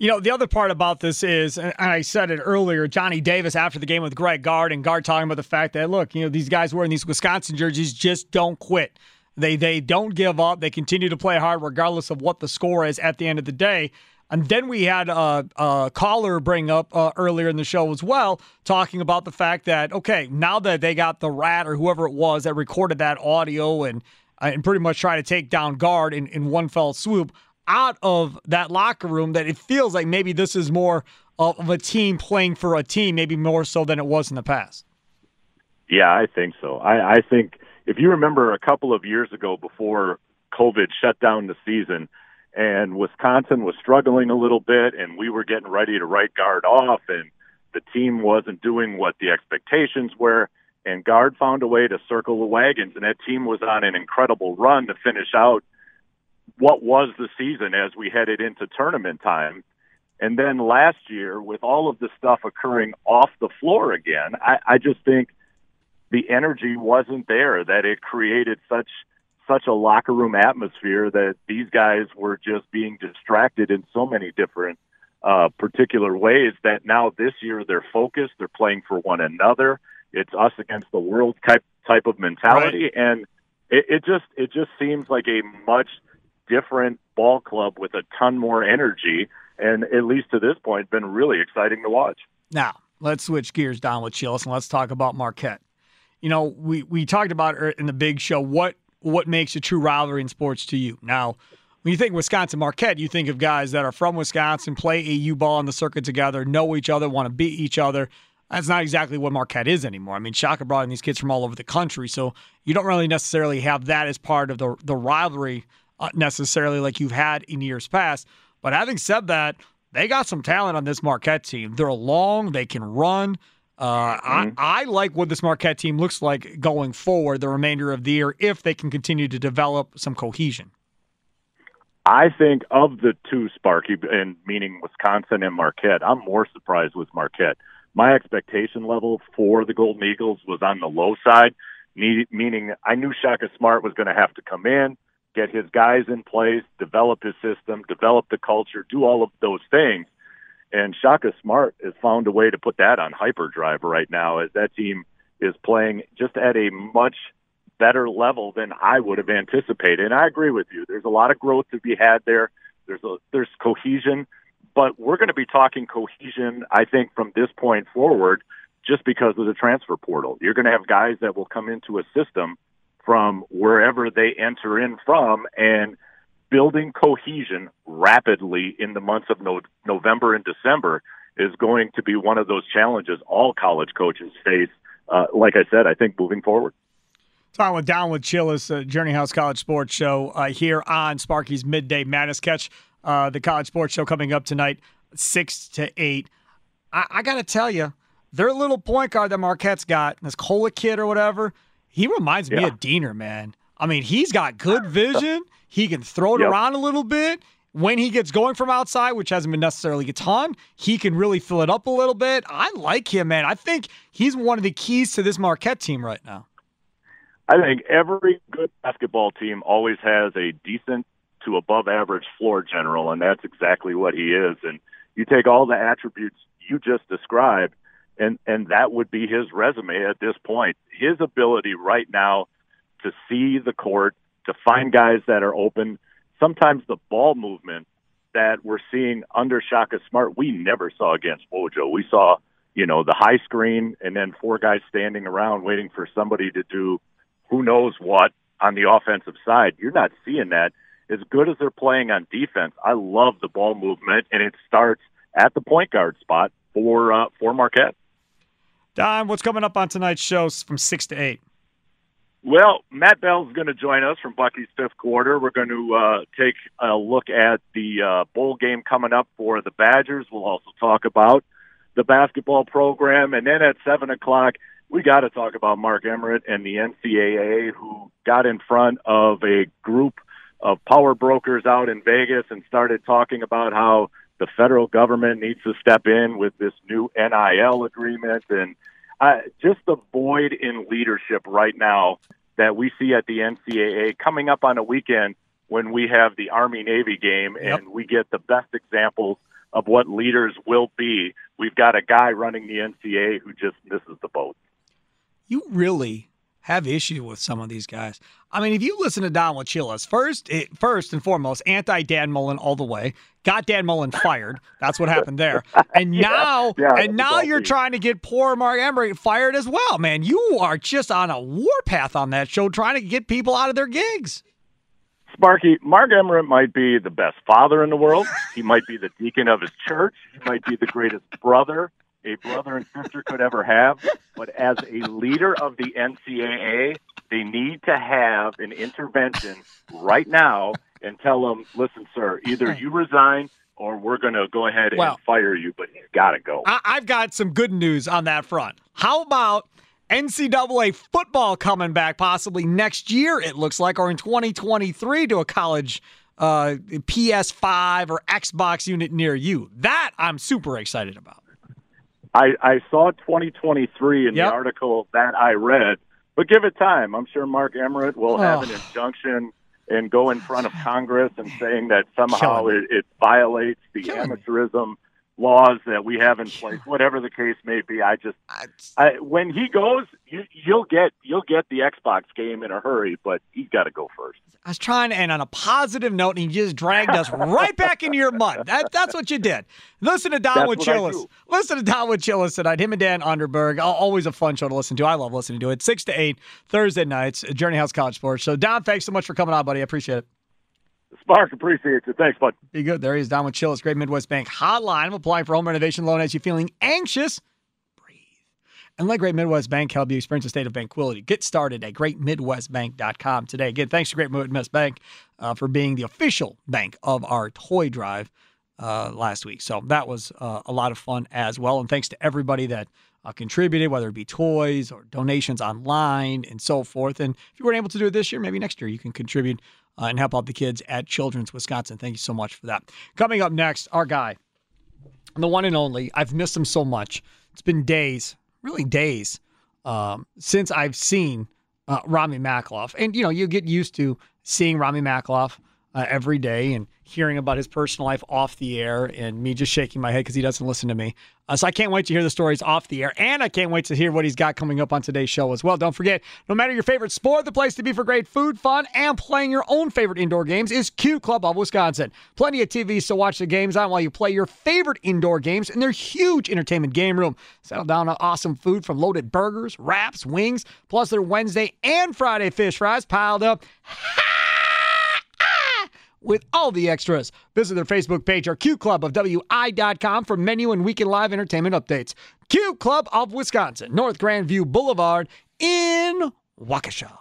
You know, the other part about this is, and I said it earlier, Johnny Davis after the game with Greg Gard, and Gard talking about the fact that, look, you know, these guys wearing these Wisconsin jerseys just don't quit. They they don't give up. They continue to play hard regardless of what the score is at the end of the day. And then we had a, a caller bring up uh, earlier in the show as well, talking about the fact that, okay, now that they got the rat or whoever it was that recorded that audio and, uh, and pretty much try to take down Gard in, in one fell swoop, out of that locker room, that it feels like maybe this is more of a team playing for a team, maybe more so than it was in the past. Yeah, I think so. I, I think if you remember a couple of years ago before COVID shut down the season and Wisconsin was struggling a little bit and we were getting ready to write Gard off and the team wasn't doing what the expectations were, and Gard found a way to circle the wagons, and that team was on an incredible run to finish out what was the season as we headed into tournament time. And then last year, with all of the stuff occurring off the floor again, I, I just think the energy wasn't there, that it created such such a locker room atmosphere that these guys were just being distracted in so many different uh, particular ways that now this year they're focused, they're playing for one another. It's us against the world type, type of mentality. Right. And it, it just it just seems like a much different ball club with a ton more energy, and at least to this point, been really exciting to watch. Now, let's switch gears, Don Wachulis, and let's talk about Marquette. You know, we, we talked about in the big show what what makes a true rivalry in sports to you. Now, When you think Wisconsin Marquette, you think of guys that are from Wisconsin, play A U ball on the circuit together, know each other, want to beat each other. That's not exactly what Marquette is anymore. I mean, Shaka brought in these kids from all over the country, so you don't really necessarily have that as part of the the rivalry uh, necessarily like you've had in years past. But having said that, they got some talent on this Marquette team. They're long. They can run. Uh, mm-hmm. I, I like what this Marquette team looks like going forward the remainder of the year if they can continue to develop some cohesion. I think of the two, Sparky, and meaning Wisconsin and Marquette, I'm more surprised with Marquette. My expectation level for the Golden Eagles was on the low side, meaning I knew Shaka Smart was going to have to come in, get his guys in place, develop his system, develop the culture, do all of those things. And Shaka Smart has found a way to put that on hyperdrive right now as that team is playing just at a much better level than I would have anticipated. And I agree with you. There's a lot of growth to be had there. There's a, there's cohesion. But we're going to be talking cohesion, I think, from this point forward just because of the transfer portal. You're going to have guys that will come into a system from wherever they enter in from, and building cohesion rapidly in the months of no- November and December is going to be one of those challenges all college coaches face, uh, like I said, I think, moving forward. Talking with Don Wachulis, uh, Journey House College Sports Show uh, here on Sparky's Midday Madness Catch. Uh, the College Sports Show coming up tonight, six to eight. I, I got to tell you, their little point guard that Marquette's got, this Kola kid or whatever, he reminds yeah. me of Diener, man. I mean, he's got good vision. He can throw it yep. around a little bit. When he gets going from outside, which hasn't been necessarily a ton, he can really fill it up a little bit. I like him, man. I think he's one of the keys to this Marquette team right now. I think every good basketball team always has a decent to above average floor general, and that's exactly what he is. And you take all the attributes you just described, and and that would be his resume at this point. His ability right now to see the court, to find guys that are open, sometimes the ball movement that we're seeing under Shaka Smart, we never saw against Mojo. We saw, you know, the high screen and then four guys standing around waiting for somebody to do who knows what on the offensive side. You're not seeing that. As good as they're playing on defense, I love the ball movement, and it starts at the point guard spot for uh, for Marquette. Don, what's coming up on tonight's show from six to eight? Well, Matt Bell's going to join us from Bucky's Fifth Quarter. We're going to uh, take a look at the uh, bowl game coming up for the Badgers. We'll also talk about the basketball program. And then at seven o'clock, we got to talk about Mark Emmert and the N C double A, who got in front of a group of power brokers out in Vegas and started talking about how the federal government needs to step in with this new N I L agreement. And uh, just the void in leadership right now that we see at the N C double A coming up on a weekend when we have the Army-Navy game yep. and we get the best examples of what leaders will be. We've got a guy running the N C double A who just misses the boat. You really have issue with some of these guys. I mean, if you listen to Don Wachulis, first it, first and foremost, anti-Dan Mullen all the way, got Dan Mullen fired. That's what happened there. And yeah, now yeah, and now you're trying to get poor Mark Emmert fired as well, man. You are just on a warpath on that show trying to get people out of their gigs. Sparky, Mark Emmert might be the best father in the world. He might be the deacon of his church. He might be the greatest brother a brother and sister could ever have, but as a leader of the N C double A, they need to have an intervention right now and tell them, listen, sir, either you resign or we're going to go ahead and well, fire you, but you've got to go. I- I've got some good news on that front. How about N C double A football coming back possibly next year, it looks like, or in twenty twenty-three to a college uh, P S five or Xbox unit near you? That I'm super excited about. I, I saw twenty twenty-three in yep. the article that I read, but give it time. I'm sure Mark Emmert will oh. have an injunction and go in front of Congress and saying that somehow it, it violates the Killing amateurism me. laws that we have in place. Whatever the case may be, I just I, when he goes, you, you'll get you'll get the Xbox game in a hurry, but he's got to go first. I was trying to end on a positive note, and you just dragged us right back into your mud. That, that's what you did. Listen to Don Wachulis. Listen to Don Wachulis tonight. Him and Dan Underberg. Always a fun show to listen to. I love listening to it. Six to eight Thursday nights, Journey House College Sports. So Don, thanks so much for coming on, buddy. I appreciate it. Spark, appreciate you. Thanks, bud. Be good. There he is, Don Wachulis, Great Midwest Bank Hotline. Applying for home renovation loan as you're feeling anxious. Breathe. And let Great Midwest Bank help you experience a state of tranquility. Get started at great midwest bank dot com today. Again, thanks to Great Midwest Bank uh, for being the official bank of our toy drive uh, last week. So that was uh, a lot of fun as well. And thanks to everybody that Uh, contributed, whether it be toys or donations online and so forth. And if you weren't able to do it this year, maybe next year you can contribute uh, and help out the kids at Children's Wisconsin. Thank you so much for that. Coming up next, our guy, the one and only. I've missed him so much. It's been days, really days, um, since I've seen uh, Rami Makhlouf. And, you know, you get used to seeing Rami Makhlouf uh, every day and hearing about his personal life off the air and me just shaking my head because he doesn't listen to me. Uh, so I can't wait to hear the stories off the air, and I can't wait to hear what he's got coming up on today's show as well. Don't forget, no matter your favorite sport, the place to be for great food, fun, and playing your own favorite indoor games is Q Club of Wisconsin. Plenty of T Vs to watch the games on while you play your favorite indoor games in their huge entertainment game room. Settle down on awesome food from loaded burgers, wraps, wings, plus their Wednesday and Friday fish fries piled up with all the extras. Visit their Facebook page or Q Club of W I dot com for menu and weekend live entertainment updates. Q Club of Wisconsin, North Grandview Boulevard in Waukesha.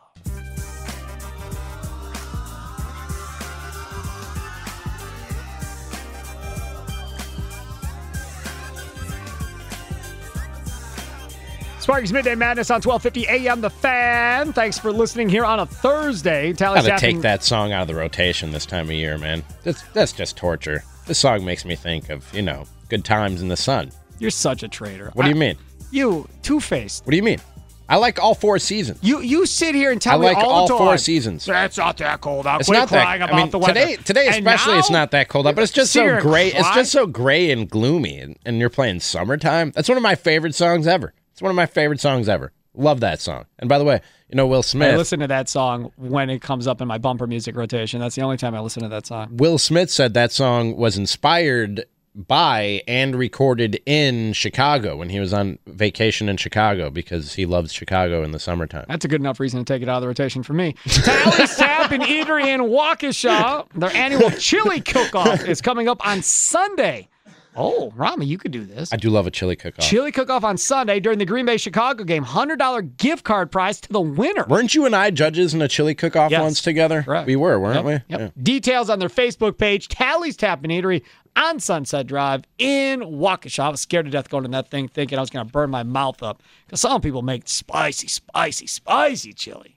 Sparky's Midday Madness on twelve fifty A M The Fan. Thanks for listening here on a Thursday. Tally gotta take that song out of the rotation this time of year, man. That's, that's just torture. This song makes me think of, you know, good times in the sun. You're such a traitor. What I, do you mean? You, two-faced. What do you mean? I like all four seasons. You you sit here and tell I me like all, all the time. I like all four seasons. That's not that cold out. It's Quit not crying that, about I mean, the weather. Today, today especially, now, it's not that cold out, but it's just so gray. It's just so gray and gloomy, and, and you're playing Summertime. That's one of my favorite songs ever. It's one of my favorite songs ever. Love that song. And by the way, you know, Will Smith. I listen to that song when it comes up in my bumper music rotation. That's the only time I listen to that song. Will Smith said that song was inspired by and recorded in Chicago when he was on vacation in Chicago because he loves Chicago in the summertime. That's a good enough reason to take it out of the rotation for me. Tally's Tap and Eatery in Waukesha, their annual chili cook-off is coming up on Sunday. Oh, Rami, you could do this. I do love a chili cook-off. Chili cook-off on Sunday during the Green Bay-Chicago game. one hundred dollar gift card prize to the winner. Weren't you and I judges in a chili cook-off yes. once together? Correct. We were, weren't yep. we? Yep. Yeah. Details on their Facebook page, Tally's Tap and Eatery on Sunset Drive in Waukesha. I was scared to death going to that thing thinking I was going to burn my mouth up. Because some people make spicy, spicy, spicy chili.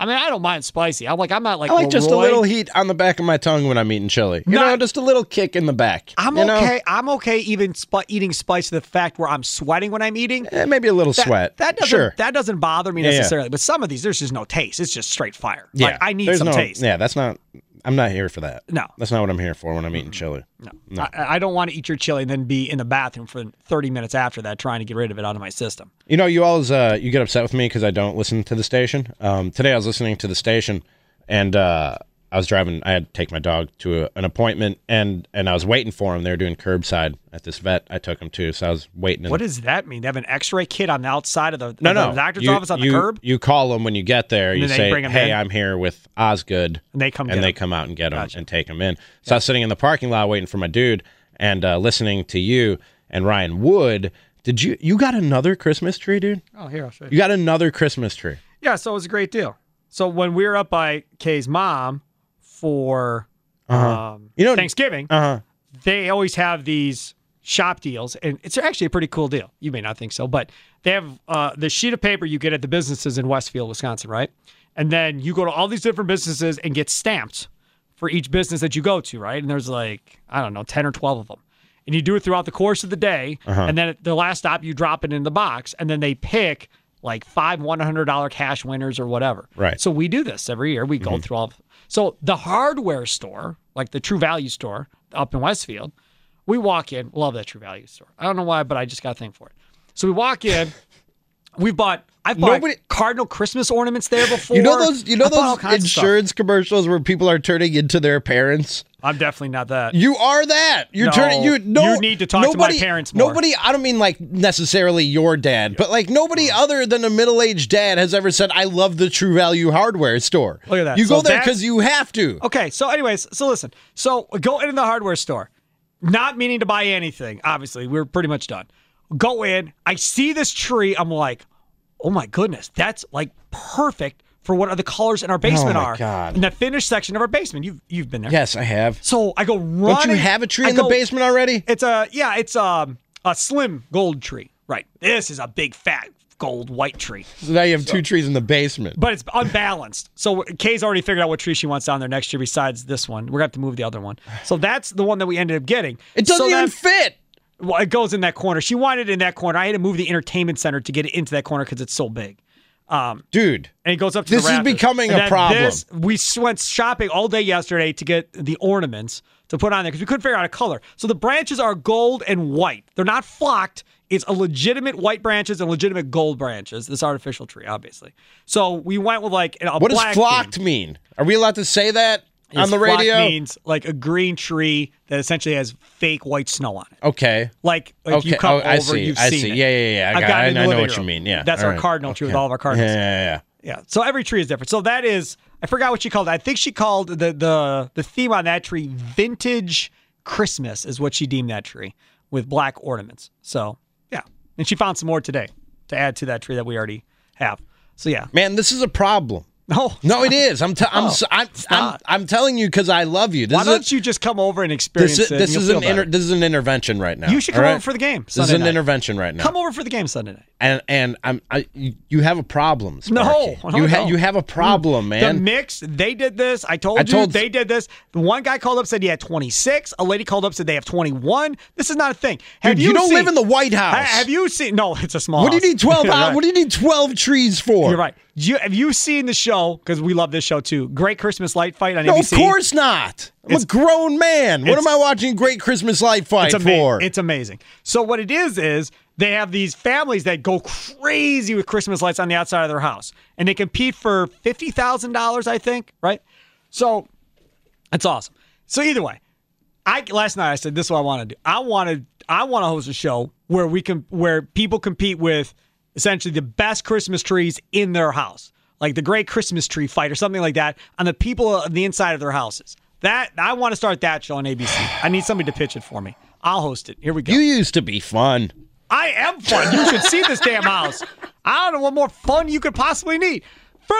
I mean, I don't mind spicy. I'm like, I'm not like I like Leroy. Just a little heat on the back of my tongue when I'm eating chili. You not, know, just a little kick in the back. I'm okay. Know? I'm okay even sp- eating spice to the fact where I'm sweating when I'm eating. Eh, maybe a little that, sweat. That doesn't, sure. That doesn't bother me yeah, necessarily. Yeah. But some of these, there's just no taste. It's just straight fire. Yeah. Like, I need there's some no, taste. Yeah, that's not... I'm not here for that. No. That's not what I'm here for when I'm eating chili. No. no. I, I don't want to eat your chili and then be in the bathroom for thirty minutes after that trying to get rid of it out of my system. You know, you always uh, you get upset with me because I don't listen to the station. Um, today I was listening to the station, and uh, I was driving. I had to take my dog to a, an appointment, and, and I was waiting for him. They were doing curbside at this vet I took him to, so I was waiting. In what the, does that mean? They have an x-ray kit on the outside of the, no, no. the doctor's you, office on you, the curb? You call them when you get there. And you say, hey, in. I'm here with Osgood. And they come, and they come out and get gotcha. him and take him in. So yeah. I was sitting in the parking lot waiting for my dude and uh, listening to you and Ryan Wood. Did you you got another Christmas tree, dude? Oh, here, I'll show you. You got another Christmas tree. Yeah, so it was a great deal. So when we were up by Kay's mom for uh-huh. um, you know, Thanksgiving, uh-huh. they always have these shop deals, and it's actually a pretty cool deal. You may not think so, but they have uh, the sheet of paper you get at the businesses in Westfield, Wisconsin, right? And then you go to all these different businesses and get stamps for each business that you go to, right? And there's like, I don't know, ten or twelve of them. And you do it throughout the course of the day, uh-huh. and then at the last stop, you drop it in the box, and then they pick like five one hundred dollar cash winners or whatever. Right. So we do this every year. We go mm-hmm. through all of, so the hardware store, like the True Value store up in Westfield, we walk in, love that True Value store. I don't know why, but I just got a thing for it. So we walk in, we bought. I bought Nobody, Cardinal Christmas ornaments there before. You know those. You know those insurance commercials where people are turning into their parents. I'm definitely not that. You are that. You're no, turning. You no. You need to talk nobody, to my parents more. Nobody. I don't mean like necessarily your dad, but like nobody other than a middle-aged dad has ever said, "I love the True Value Hardware Store." Look at that. You so go there because you have to. Okay. So, anyways, so listen. So go into the hardware store, not meaning to buy anything. Obviously, we're pretty much done. Go in. I see this tree. I'm like, oh my goodness, that's like perfect for what the colors in our basement oh my are. God. In the finished section of our basement. You've you've been there. Yes, I have. So I go running. Don't you have a tree I in go, the basement already? It's a yeah, it's a, a slim gold tree. Right. This is a big fat gold white tree. So now you have so, two trees in the basement. But it's unbalanced. So Kay's already figured out what tree she wants down there next year besides this one. We're gonna have to move the other one. So that's the one that we ended up getting. It doesn't so even that, fit. Well, it goes in that corner. She wanted it in that corner. I had to move the entertainment center to get it into that corner because it's so big. Um, Dude. And it goes up to this the rafters. This is becoming and a problem. This, we went shopping all day yesterday to get the ornaments to put on there because we couldn't figure out a color. So the branches are gold and white. They're not flocked. It's a legitimate white branches and legitimate gold branches. This artificial tree, obviously. So we went with like a what black What does flocked theme. mean? Are we allowed to say that? His on the radio means like a green tree that essentially has fake white snow on it. Okay, like, like okay. you come oh, over, I see. you've I seen see. it. Yeah, yeah, yeah. I, got, I, I know what room. you mean. Yeah, that's all our right. cardinal okay. tree with all of our cardinals. Yeah, yeah, yeah, yeah. So every tree is different. So that is, I forgot what she called it. I think she called the the the theme on that tree "Vintage Christmas" is what she deemed that tree with black ornaments. So yeah, and she found some more today to add to that tree that we already have. So yeah, man, this is a problem. No, no, it is. I'm, t- I'm, no, I'm, I'm, I'm telling you because I love you. This Why don't a, you just come over and experience this? Is, it this is an inter- this is an intervention right now. You should come right? over for the game. Sunday this is an night. intervention right now. Come over for the game Sunday night. And and I'm I you have a problem. Sparky. No, no, you ha- no. you have a problem, man. The Knicks, they did this. I told I you told they did this. One guy called up said he had twenty-six. A lady called up said they have twenty-one. This is not a thing. Have Dude, you, you don't seen, live in the White House. Have you seen? No, it's a small. What house. do you need twelve? right. What do you need twelve trees for? You're right. You, have you seen the show? Because we love this show too. Great Christmas Light Fight on no, N B C. Of course not. I'm it's, a grown man. What am I watching Great Christmas Light Fight it's ama- for? It's amazing. So what it is is they have these families that go crazy with Christmas lights on the outside of their house, and they compete for fifty thousand dollars, I think. Right? So that's awesome. So either way, I last night I said this is what I want to do. I want to I want to host a show where we can where people compete with. Essentially the best Christmas trees in their house, like the Great Christmas Tree Fight or something like that, on the people on the inside of their houses. That I want to start that show on A B C. I need somebody to pitch it for me. I'll host it. Here we go. You used to be fun. I am fun. You should see this damn house. I don't know what more fun you could possibly need.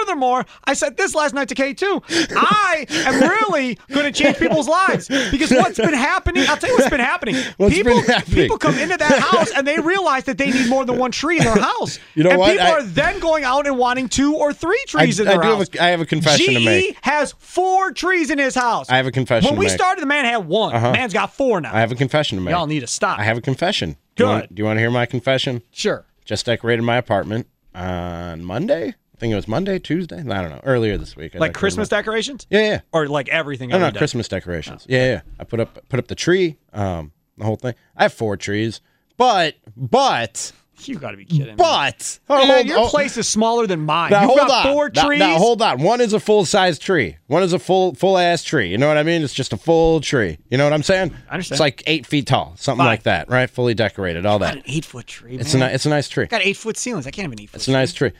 Furthermore, I said this last night to Kay too. I am really going to change people's lives because what's been happening, I'll tell you what's been happening. What's people, been happening? People come into that house and they realize that they need more than one tree in their house. You know and what? people I, are then going out and wanting two or three trees I, in their I do house. Have a, I have a confession G E to make. G E has four trees in his house. I have a confession when to make. When we started, the man had one. Uh-huh. The man's got four now. I have a confession to make. Y'all need to stop. I have a confession. Good. Do you want, do you want to hear my confession? Sure. Just decorated my apartment on Monday. I think it was Monday, Tuesday. I don't know. Earlier this week, I like Christmas decorations. Yeah, yeah. Or like everything. No, no, day. Christmas decorations. Oh. Yeah, yeah. I put up put up the tree, um, the whole thing. I have four trees, but but you got to be kidding. But me. Man, hold, your oh, place is smaller than mine. Now, You've hold got on. four trees. Now, now hold on. One is a full size tree. One is a full full ass tree. You know what I mean? It's just a full tree. You know what I'm saying? I understand. It's like eight feet tall, something Fine. like that, right? Fully decorated, all that. Got an eight foot tree. Man. It's a it's a nice tree. I've got eight foot ceilings. I can't have an eight foot. It's tree. a nice tree.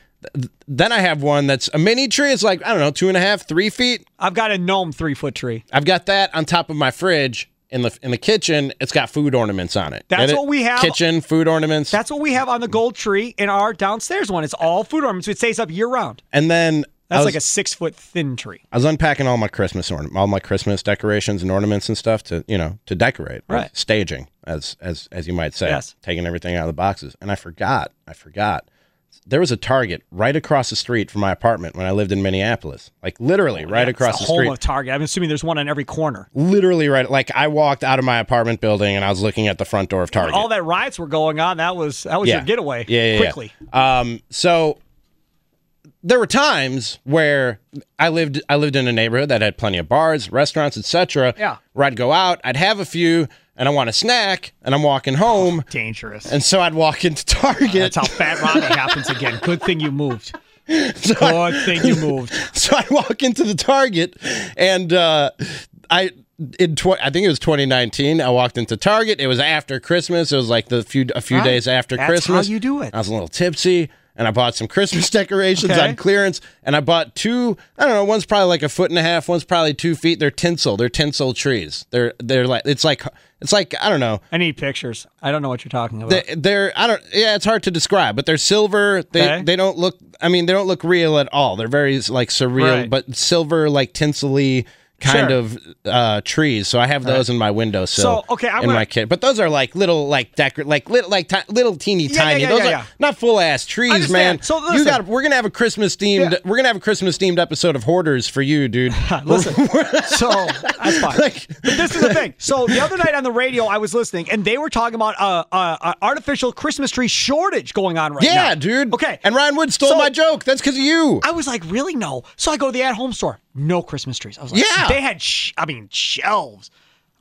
Then I have one that's a mini tree. It's like, I don't know, two and a half, three feet. I've got a gnome three-foot tree. I've got that on top of my fridge in the in the kitchen. It's got food ornaments on it. That's Get what it? we have. Kitchen, food ornaments. That's what we have on the gold tree in our downstairs one. It's all food ornaments. It stays up year-round. And then... That's was, like a six-foot thin tree. I was unpacking all my Christmas orna- all my Christmas decorations and ornaments and stuff to, you know, to decorate. Right. right? Staging, as, as, as you might say. Yes. Taking everything out of the boxes. And I forgot. I forgot. There was a Target right across the street from my apartment when I lived in Minneapolis. Like, literally oh, right yeah, across the street. It's a home of Target. I'm assuming there's one on every corner. Literally right. Like, I walked out of my apartment building, and I was looking at the front door of Target. When all that riots were going on. That was that was yeah. your getaway. Yeah, yeah, quickly. Yeah. Um, so, there were times where I lived, I lived in a neighborhood that had plenty of bars, restaurants, et cetera. Yeah. Where I'd go out. I'd have a few. and I want a snack, and I'm walking home. Oh, dangerous. And so I'd walk into Target. Uh, that's how Fat Robbie happens again. Good thing you moved. So Good I, thing you moved. So I walk into the Target, and uh, I... In tw I think it was twenty nineteen. I walked into Target. It was after Christmas. It was like the few a few right. days after That's Christmas. How you do it? I was a little tipsy, and I bought some Christmas decorations okay. on clearance. And I bought two. I don't know. One's probably like a foot and a half. One's probably two feet. They're tinsel. They're tinsel trees. They're they're like it's like it's like I don't know. I need pictures. I don't know what you're talking about. They, they're I don't. Yeah, it's hard to describe. But they're silver. They okay. they don't look. I mean, they don't look real at all. They're very like surreal, right. but silver like tinsely. Kind sure. of uh, trees, so I have those right. in my windowsill. So, okay, I'm in gonna... my kid, but those are like little, like decor, like little, like little teeny yeah, tiny. Yeah, yeah, those yeah, yeah. are not full ass trees, man. So listen, you got. We're gonna have a Christmas themed. Yeah. We're gonna have a Christmas themed episode of Hoarders for you, dude. listen, so that's fine. Like, but this is the thing. So the other night on the radio, I was listening, and they were talking about uh, uh, uh artificial Christmas tree shortage going on right yeah, now. Yeah, dude. Okay, and Ryan Wood stole so, my joke. That's because of you. I was like, really? No. So I go to the at-home store. No Christmas trees. I was like, yeah. They had, sh I mean, shelves.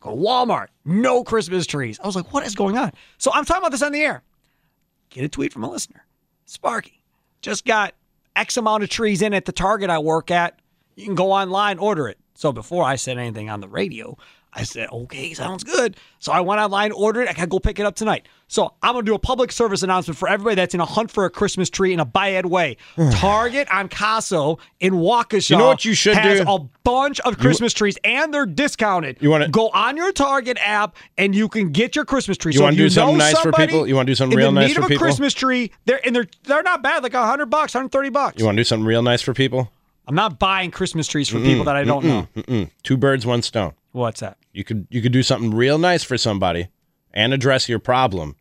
Go to Walmart. No Christmas trees. I was like, what is going on? So I'm talking about this on the air. Get a tweet from a listener. Sparky, just got X amount of trees in at the Target I work at. You can go online, order it. So before I said anything on the radio, I said, okay, sounds good. So I went online, ordered it. I can go pick it up tonight. So I'm going to do a public service announcement for everybody that's in a hunt for a Christmas tree in a bad way. Target on Casso in Waukesha. You know what you should has do? Has a bunch of Christmas you, trees, and they're discounted. You want to go on your Target app, and you can get your Christmas tree. You so want to do something nice for people? You want to do something real nice for people? In the need of a Christmas tree, they're, and they're, they're not bad, like a hundred bucks, a hundred thirty bucks. You want to do something real nice for people? I'm not buying Christmas trees for mm-mm, people that I don't mm-mm, know. Mm-mm. Two birds, one stone. What's that? You could you could do something real nice for somebody and address your problem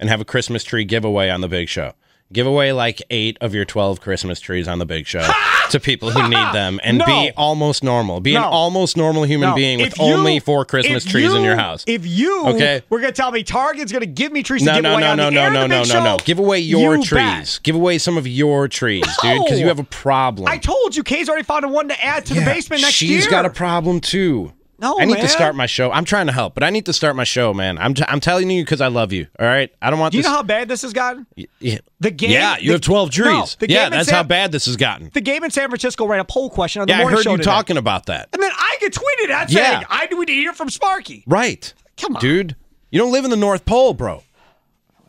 and have a Christmas tree giveaway on the Big Show. Give away like eight of your twelve Christmas trees on the Big Show to people who need them and no. be almost normal. Be no. an almost normal human no. being with you, only four Christmas trees you, in your house. If you okay? were going to tell me Target's going to give me trees no, to give no, away no, on no, the no, air no, the no, Big no, Show, no, no. Give away your you trees. Bet. Give away some of your trees, no. dude, because you have a problem. I told you, Kay's already found one to add to yeah, the basement next she's year. She's got a problem, too. No, I need man. to start my show. I'm trying to help, but I need to start my show, man. I'm t I'm telling you because I love you. All right, I don't want. Do you this know how bad this has gotten? Yeah. The game. Yeah, you the, have twelve trees. No, yeah, that's how bad this has gotten. The game in San Francisco ran a poll question on the yeah, morning show. Yeah, I heard you today. talking about that, and then I get tweeted at yeah. saying I need to hear from Sparky. Right, come on, dude. You don't live in the North Pole, bro.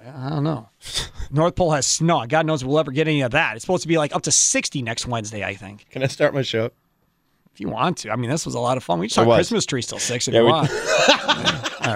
I don't know. North Pole has snow. God knows if we'll ever get any of that. It's supposed to be like up to sixty next Wednesday, I think. Can I start my show? If you want to. I mean, this was a lot of fun. We just talk Christmas trees till six if yeah, you we... want. All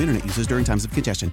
internet users during times of congestion.